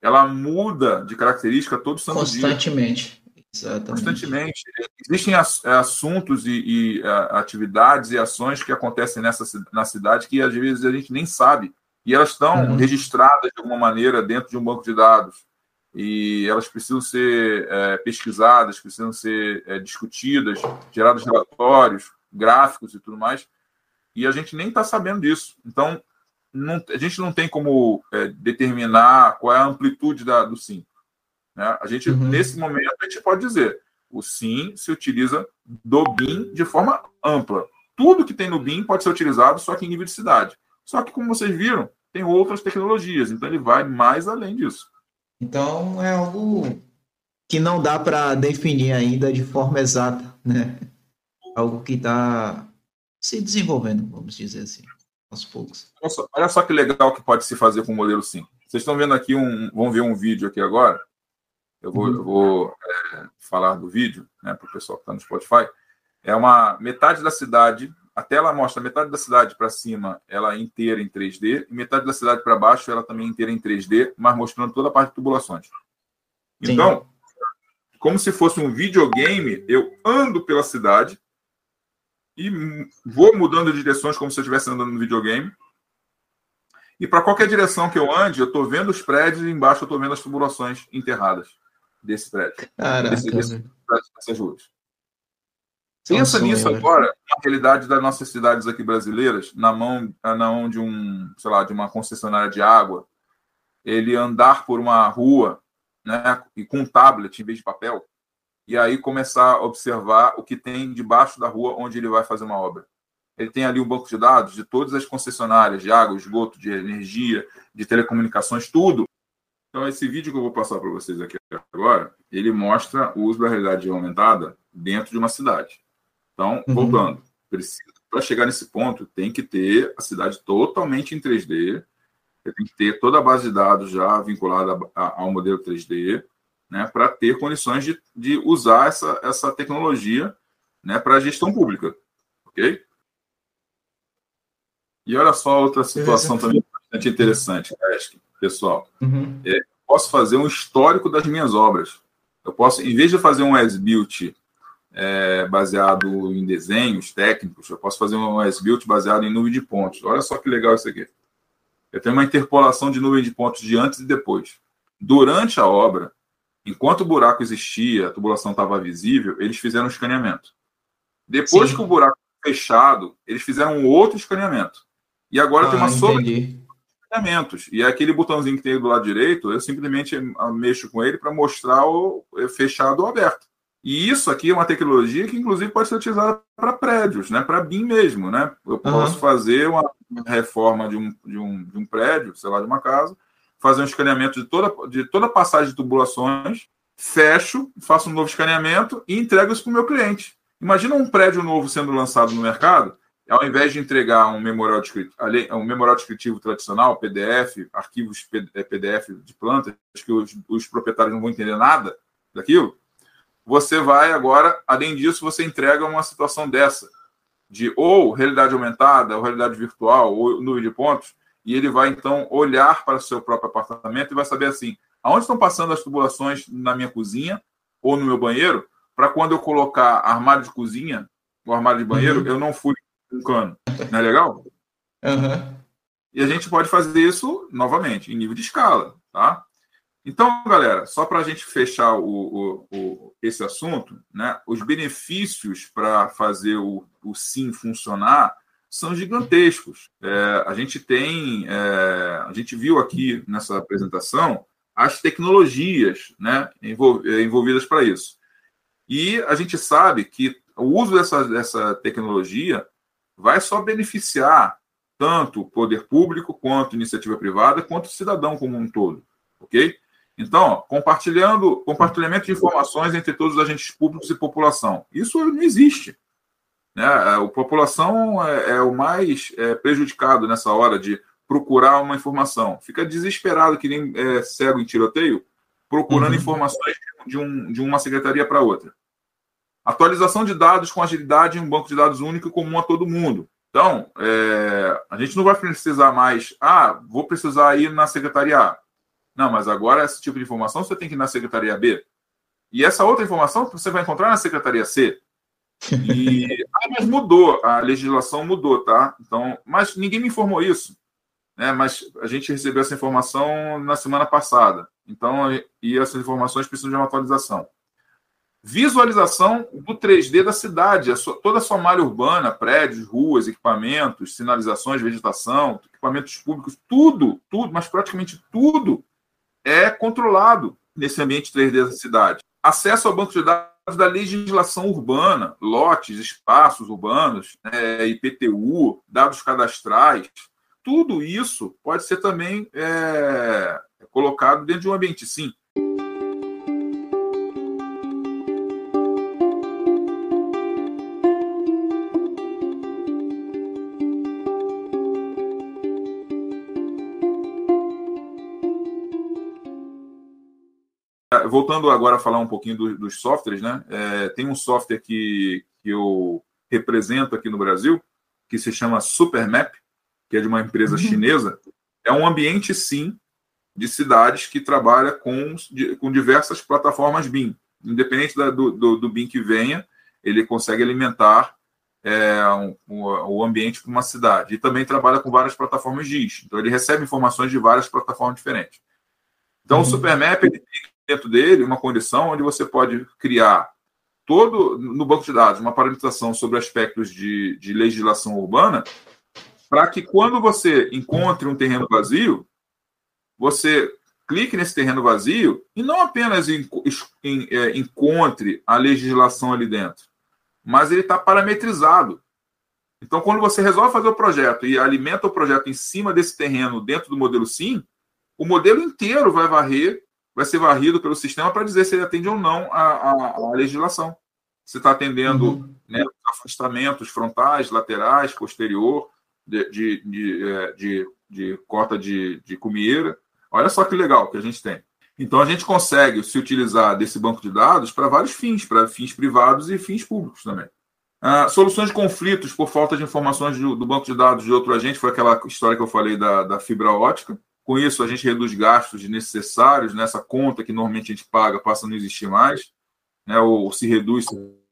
Ela muda de característica todo santo dia. Constantemente. Exatamente. Constantemente. Existem assuntos e, e atividades e ações que acontecem nessa, na cidade que às vezes a gente nem sabe. E elas estão uhum. registradas de alguma maneira dentro de um banco de dados. E elas precisam ser é, pesquisadas, precisam ser é, discutidas, gerados relatórios, gráficos e tudo mais. E a gente nem está sabendo disso. Então, não, a gente não tem como é, determinar qual é a amplitude da, do SIM. Né? A gente, uhum. nesse momento, a gente pode dizer o SIM se utiliza do BIM de forma ampla. Tudo que tem no BIM pode ser utilizado só que em nível de cidade. Só que, como vocês viram, tem outras tecnologias, então ele vai mais além disso. Então, é algo que não dá para definir ainda de forma exata, né? Algo que está se desenvolvendo, vamos dizer assim, aos poucos. Olha só, olha só que legal que pode se fazer com o modelo SIM. Vocês estão vendo aqui, um, vão ver um vídeo aqui agora. Eu vou, eu vou é, falar do vídeo, né, para o pessoal que está no Spotify. É uma metade da cidade, a tela mostra metade da cidade para cima, ela inteira em três D, e metade da cidade para baixo, ela também inteira em três D, mas mostrando toda a parte de tubulações. Então, Sim. como se fosse um videogame, eu ando pela cidade e vou mudando de direções como se eu estivesse andando no videogame. E para qualquer direção que eu ande, eu estou vendo os prédios e embaixo eu estou vendo as tubulações enterradas desse prédio. Caraca, desse, desse prédio, dessas ruas. Pensa nisso agora, na realidade das nossas cidades aqui brasileiras, na mão, na mão de um, sei lá, de uma concessionária de água, ele andar por uma rua, né, e com um tablet em vez de papel, e aí começar a observar o que tem debaixo da rua onde ele vai fazer uma obra. Ele tem ali um banco de dados de todas as concessionárias de água, esgoto, de energia, de telecomunicações, tudo. Então, esse vídeo que eu vou passar para vocês aqui agora, ele mostra o uso da realidade aumentada dentro de uma cidade. Então, uhum. voltando, para chegar nesse ponto, tem que ter a cidade totalmente em três D, tem que ter toda a base de dados já vinculada a, a, ao modelo três D, né, para ter condições de, de usar essa, essa tecnologia, né, para a gestão pública, ok? E olha só outra situação também bastante interessante, pessoal. Uhum. É, eu posso fazer um histórico das minhas obras. Eu posso, em vez de fazer um as-built é, baseado em desenhos técnicos, eu posso fazer um as-built baseado em nuvem de pontos. Olha só que legal isso aqui. Eu tenho uma interpolação de nuvem de pontos de antes e depois. Durante a obra, enquanto o buraco existia, a tubulação estava visível, eles fizeram um escaneamento. Depois Sim. que o buraco fechado, eles fizeram um outro escaneamento. E agora ah, tem uma sobre de escaneamentos. E aquele botãozinho que tem do lado direito, eu simplesmente mexo com ele para mostrar o fechado ou aberto. E isso aqui é uma tecnologia que, inclusive, pode ser utilizada para prédios, né? Para BIM mesmo, né? Eu posso uhum. fazer uma reforma de um, de, um, de um prédio, sei lá, de uma casa, fazer um escaneamento de toda, de toda a passagem de tubulações, fecho, faço um novo escaneamento e entrego isso para o meu cliente. Imagina um prédio novo sendo lançado no mercado, ao invés de entregar um memorial descritivo, um memorial descritivo tradicional, P D F, arquivos P D F de plantas, que os, os proprietários não vão entender nada daquilo, você vai agora, além disso, você entrega uma situação dessa, de ou realidade aumentada, ou realidade virtual, ou nuvem de pontos, e ele vai, então, olhar para o seu próprio apartamento e vai saber assim, aonde estão passando as tubulações na minha cozinha ou no meu banheiro, para quando eu colocar armário de cozinha ou armário de banheiro, uhum. eu não fui com um cano. Não é legal? Uhum. E a gente pode fazer isso novamente, em nível de escala, tá? Então, galera, só para a gente fechar o, o, o, esse assunto, né, os benefícios para fazer o, o SIM funcionar são gigantescos. É, a gente tem, é, a gente viu aqui nessa apresentação as tecnologias, né, envol, envolvidas para isso. E a gente sabe que o uso dessa, dessa tecnologia vai só beneficiar tanto o poder público, quanto a iniciativa privada, quanto o cidadão como um todo, ok? Então, compartilhando, compartilhamento de informações entre todos os agentes públicos e população. Isso não existe, né? A população é, é o mais é, prejudicado nessa hora de procurar uma informação. Fica desesperado, que nem é, cego em tiroteio, procurando uhum. informações de, um, de uma secretaria para outra. Atualização de dados com agilidade em um banco de dados único e comum a todo mundo. Então, é, a gente não vai precisar mais, ah, vou precisar ir na secretaria A. Não, mas agora esse tipo de informação você tem que ir na secretaria B. E essa outra informação você vai encontrar na secretaria C. E, ah, mas mudou, a legislação mudou, tá? Então, mas ninguém me informou isso, né? Mas a gente recebeu essa informação na semana passada. Então, e essas informações precisam de uma atualização. Visualização do três D da cidade, a sua, toda a sua malha urbana, prédios, ruas, equipamentos, sinalizações, vegetação, equipamentos públicos, tudo, tudo, mas praticamente tudo é controlado nesse ambiente três D da cidade. Acesso ao banco de dados da legislação urbana, lotes, espaços urbanos, é, I P T U, dados cadastrais, tudo isso pode ser também... É, colocado dentro de um ambiente, sim. Voltando agora a falar um pouquinho do, dos softwares, né? É, tem um software que, que eu represento aqui no Brasil, que se chama SuperMap, que é de uma empresa chinesa. É um ambiente, sim, de cidades que trabalha com, de, com diversas plataformas BIM, independente da, do, do, do B I M que venha, ele consegue alimentar é, um, um, o ambiente para uma cidade. E também trabalha com várias plataformas G I S. Então, ele recebe informações de várias plataformas diferentes. Então, uhum. o SuperMap, ele tem dentro dele uma condição onde você pode criar todo, no banco de dados, uma parametrização sobre aspectos de, de legislação urbana, para que quando você encontre um terreno vazio, você clique nesse terreno vazio e não apenas em, em, é, encontre a legislação ali dentro, mas ele está parametrizado. Então, quando você resolve fazer o projeto e alimenta o projeto em cima desse terreno dentro do modelo SIM, o modelo inteiro vai varrer, vai ser varrido pelo sistema para dizer se ele atende ou não a, a, a legislação. Se está atendendo uhum. né, afastamentos frontais, laterais, posterior, de, de, de, de, de cota de, de cumieira. Olha só que legal que a gente tem. Então, a gente consegue se utilizar desse banco de dados para vários fins, para fins privados e fins públicos também. Ah, soluções de conflitos por falta de informações do, do banco de dados de outro agente, foi aquela história que eu falei da, da fibra ótica. Com isso, a gente reduz gastos desnecessários, nessa conta que normalmente a gente paga passa a não existir mais, né, ou se reduz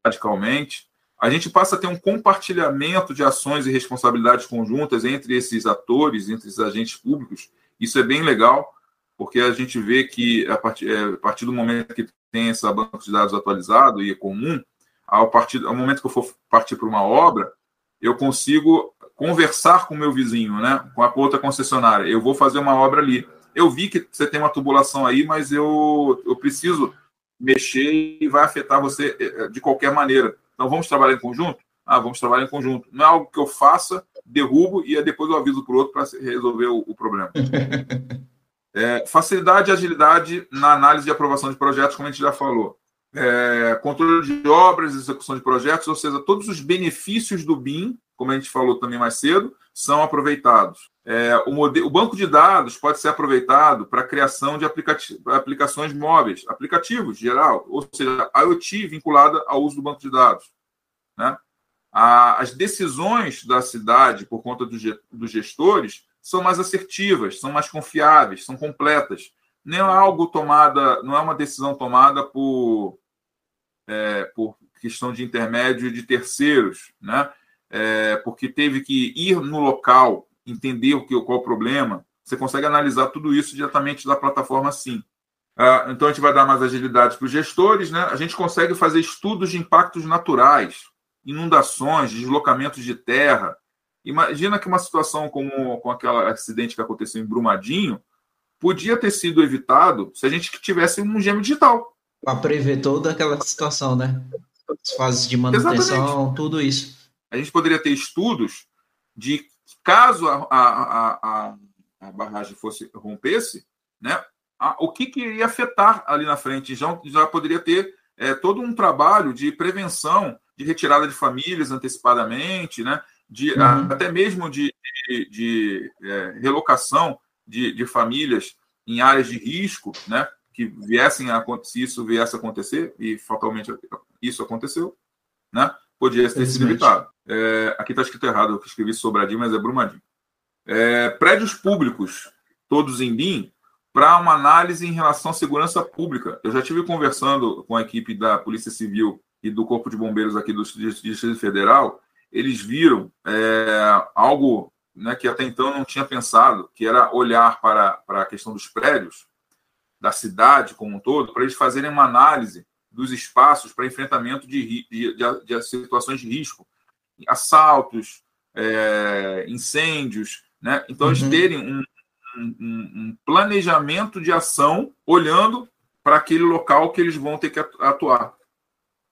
radicalmente. A gente passa a ter um compartilhamento de ações e responsabilidades conjuntas entre esses atores, entre esses agentes públicos. Isso é bem legal, porque a gente vê que, a partir, a partir do momento que tem esse banco de dados atualizado e é comum, ao, partir, ao momento que eu for partir para uma obra, eu consigo conversar com o meu vizinho, né? Com a outra concessionária. Eu vou fazer uma obra ali. Eu vi que você tem uma tubulação aí, mas eu, eu preciso mexer e vai afetar você de qualquer maneira. Então, vamos trabalhar em conjunto? Ah, vamos trabalhar em conjunto. Não é algo que eu faça, derrubo e depois eu aviso para o outro para resolver o, o problema. É, facilidade e agilidade na análise e aprovação de projetos, como a gente já falou. É, controle de obras, execução de projetos, ou seja, todos os benefícios do B I M, como a gente falou também mais cedo, são aproveitados. É, o, modelo, o banco de dados pode ser aproveitado para a criação de aplicati- aplicações móveis, aplicativos geral, ou seja, IoT vinculada ao uso do banco de dados. Né? A, as decisões da cidade, por conta do, dos gestores, são mais assertivas, são mais confiáveis, são completas. Não é algo tomada, não é uma decisão tomada por, é, por questão de intermédio de terceiros, né? É, porque teve que ir no local, entender o que, qual o problema. Você consegue analisar tudo isso diretamente da plataforma SIM. Ah, então, a gente vai dar mais agilidade para os gestores, né? A gente consegue fazer estudos de impactos naturais, inundações, deslocamentos de terra. Imagina que uma situação como, como aquele acidente que aconteceu em Brumadinho podia ter sido evitado se a gente tivesse um gêmeo digital. Para prever toda aquela situação, né? As fases de manutenção, exatamente. Tudo isso. A gente poderia ter estudos de caso a, a, a, a barragem fosse rompesse, né? A, o que, que iria afetar ali na frente. Já, já poderia ter é, todo um trabalho de prevenção, de retirada de famílias antecipadamente, né? De, uhum. a, até mesmo de, de, de é, relocação De, de famílias em áreas de risco, né, que viessem a se isso viesse a acontecer, e fatalmente isso aconteceu, né, podia ter sido evitado. É, aqui está escrito errado, eu escrevi Sobradinho, mas é Brumadinho. É, prédios públicos, todos em B I M, para uma análise em relação à segurança pública. Eu já estive conversando com a equipe da Polícia Civil e do Corpo de Bombeiros aqui do Distrito Federal, eles viram é, algo... Né, que até então não tinha pensado, que era olhar para, para a questão dos prédios, da cidade como um todo, para eles fazerem uma análise dos espaços para enfrentamento de, de, de, de situações de risco, assaltos, é, incêndios, né? Então, uhum. eles terem um, um, um planejamento de ação olhando para aquele local que eles vão ter que atuar.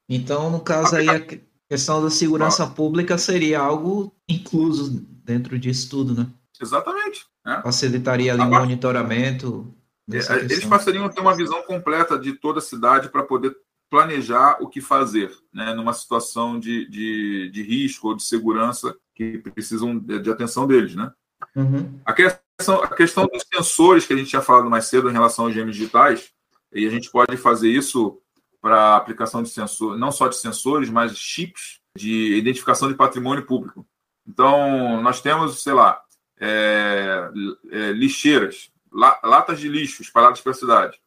Então, no caso aí, a questão da segurança ah. pública seria algo incluso dentro disso tudo, né? Exatamente. Né? Facilitaria ali o monitoramento. Eles passariam a ter uma visão completa de toda a cidade para poder planejar o que fazer, né? Numa situação de, de, de risco ou de segurança que precisam de, de atenção deles, né? Uhum. A, questão, a questão dos sensores que a gente tinha falado mais cedo em relação aos gêmeos digitais, e a gente pode fazer isso para aplicação de sensores, não só de sensores, mas chips de identificação de patrimônio público. Então, nós temos, sei lá, é, é, lixeiras, la, latas de lixo espalhadas pela cidade.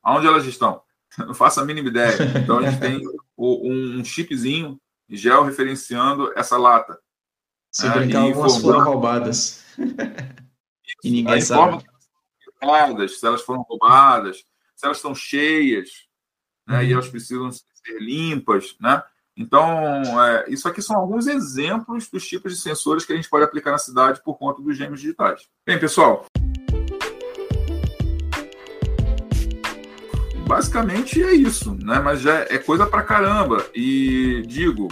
Aonde elas estão? Eu não faço a mínima ideia. Então, a gente tem o, um chipzinho georreferenciando essa lata. Se é, brincar, algumas foram roubadas. E ninguém aí sabe. Se elas foram roubadas, se elas estão cheias, né, uhum. e elas precisam ser limpas, né? Então, é, isso aqui são alguns exemplos dos tipos de sensores que a gente pode aplicar na cidade por conta dos gêmeos digitais. Bem, pessoal, basicamente é isso, né? Mas já é coisa pra caramba. E digo,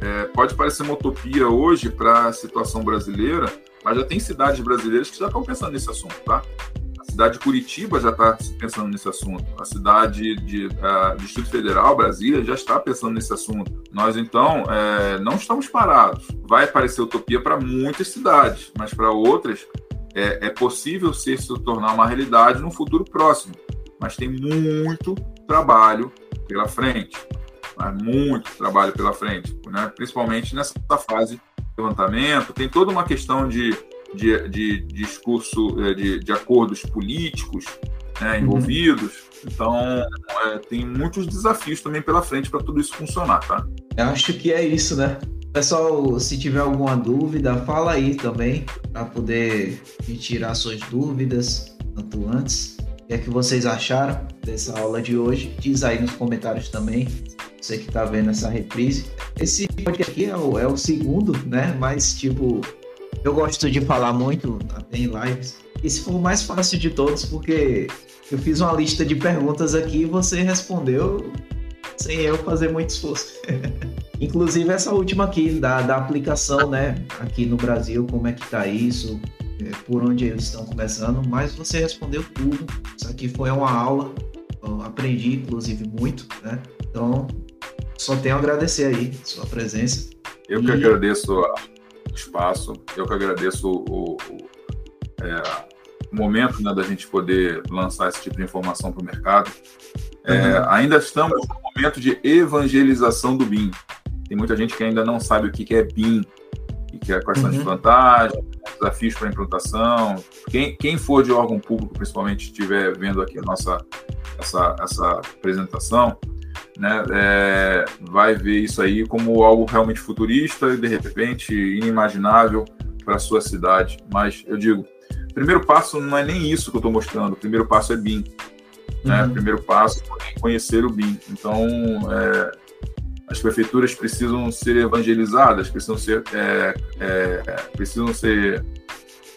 é, pode parecer uma utopia hoje para a situação brasileira, mas já tem cidades brasileiras que já estão pensando nesse assunto, tá? A cidade de Curitiba já está pensando nesse assunto. A cidade de a Distrito Federal, Brasília, já está pensando nesse assunto. Nós, então, é, não estamos parados. Vai parecer utopia para muitas cidades, mas para outras é, é possível se isso tornar uma realidade no futuro próximo. Mas tem muito trabalho pela frente. Mas muito trabalho pela frente, né? Principalmente nessa fase de levantamento. Tem toda uma questão de... De, de discurso, de, de acordos políticos, né, envolvidos. Uhum. Então, é, tem muitos desafios também pela frente para tudo isso funcionar, tá? Eu acho que é isso, né? Pessoal, se tiver alguma dúvida, fala aí também, para poder me tirar suas dúvidas tanto antes. O que é que vocês acharam dessa aula de hoje? Diz aí nos comentários também. Você que tá vendo essa reprise. Esse podcast aqui é o, é o segundo, né? Mas, tipo... Eu gosto de falar muito, até em lives. Esse foi o mais fácil de todos, porque eu fiz uma lista de perguntas aqui e você respondeu sem eu fazer muito esforço. Inclusive essa última aqui, da, da aplicação, né? Aqui no Brasil, como é que tá isso, por onde eles estão começando, mas você respondeu tudo. Isso aqui foi uma aula, eu aprendi, inclusive, muito, né? Então, só tenho a agradecer aí a sua presença. Eu e... que agradeço a... espaço, eu que agradeço o, o, o, é, o momento, né, da gente poder lançar esse tipo de informação para o mercado. É, uhum. Ainda estamos no momento de evangelização do B I M. Tem muita gente que ainda não sabe o que, que é B I M, e que é, quais são as uhum. vantagens, desafios para implantação. Quem, quem for de órgão público, principalmente, estiver vendo aqui a nossa essa, essa apresentação, né, é, vai ver isso aí como algo realmente futurista e, de repente, inimaginável para a sua cidade. Mas, eu digo, o primeiro passo não é nem isso que eu estou mostrando. O primeiro passo é B I M. Né? Uhum. O primeiro passo é conhecer o B I M. Então, é, as prefeituras precisam ser evangelizadas, precisam ser, é, é, precisam ser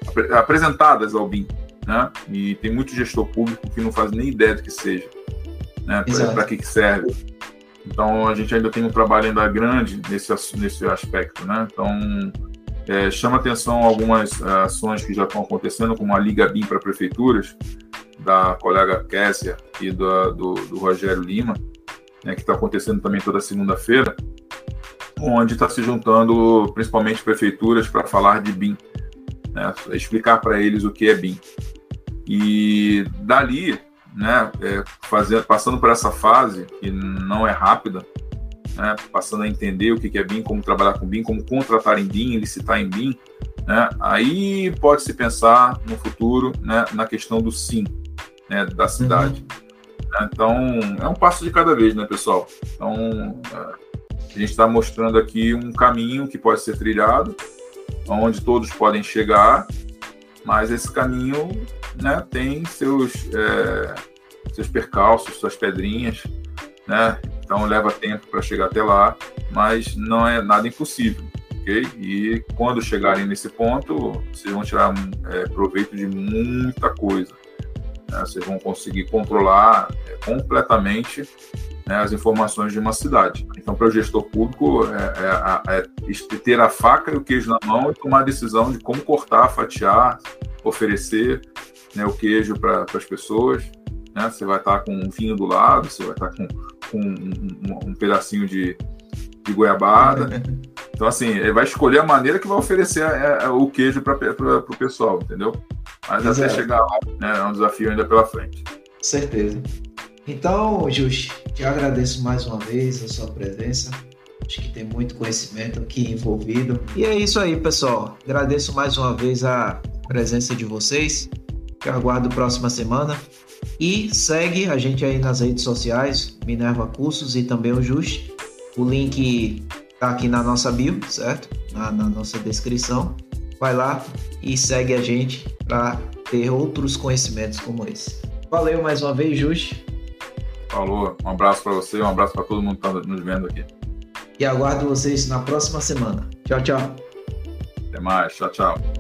ap- apresentadas ao B I M. Né? E tem muito gestor público que não faz nem ideia do que seja, né, para que, que serve. Então, a gente ainda tem um trabalho ainda grande nesse, nesse aspecto, né? Então, é, chama atenção algumas ações que já estão acontecendo, como a Liga B I M para prefeituras, da colega Kessia e do, do, do Rogério Lima, né, que está acontecendo também toda segunda-feira, onde está se juntando principalmente prefeituras para falar de B I M, né, explicar para eles o que é B I M. E dali... Né, é, fazer, passando por essa fase que não é rápida, né, passando a entender o que é B I M, como trabalhar com B I M, como contratar em B I M, licitar em B I M, né, aí pode-se pensar no futuro, né, na questão do SIM, né, da cidade. Uhum. Então, é um passo de cada vez, né, pessoal? Então, a gente está mostrando aqui um caminho que pode ser trilhado, onde todos podem chegar, mas esse caminho, né, tem seus, é, seus percalços, suas pedrinhas, né? Então leva tempo para chegar até lá, mas não é nada impossível, ok? E quando chegarem nesse ponto, vocês vão tirar é, proveito de muita coisa, né? Vocês vão conseguir controlar é, completamente, né, as informações de uma cidade. Então, para o gestor público, é, é, é ter a faca e o queijo na mão e tomar a decisão de como cortar, fatiar, oferecer, né, o queijo para as pessoas, né? Você vai estar tá com um vinho do lado, você vai estar tá com, com um, um, um pedacinho de, de goiabada. Então, assim, ele vai escolher a maneira que vai oferecer a, a, o queijo para o pessoal, entendeu? Mas exato, até chegar lá, né, é um desafio ainda pela frente. Certeza. Então, Justi, te agradeço mais uma vez a sua presença. Acho que tem muito conhecimento aqui envolvido. E é isso aí, pessoal. Agradeço mais uma vez a presença de vocês. Eu aguardo próxima semana. E segue a gente aí nas redes sociais, Minerva Cursos e também o Justi. O link tá aqui na nossa bio, certo? Na, na nossa descrição. Vai lá e segue a gente para ter outros conhecimentos como esse. Valeu mais uma vez, Justi. Falou, um abraço para você, um abraço para todo mundo que está nos vendo aqui. E aguardo vocês na próxima semana. Tchau, tchau. Até mais, tchau, tchau.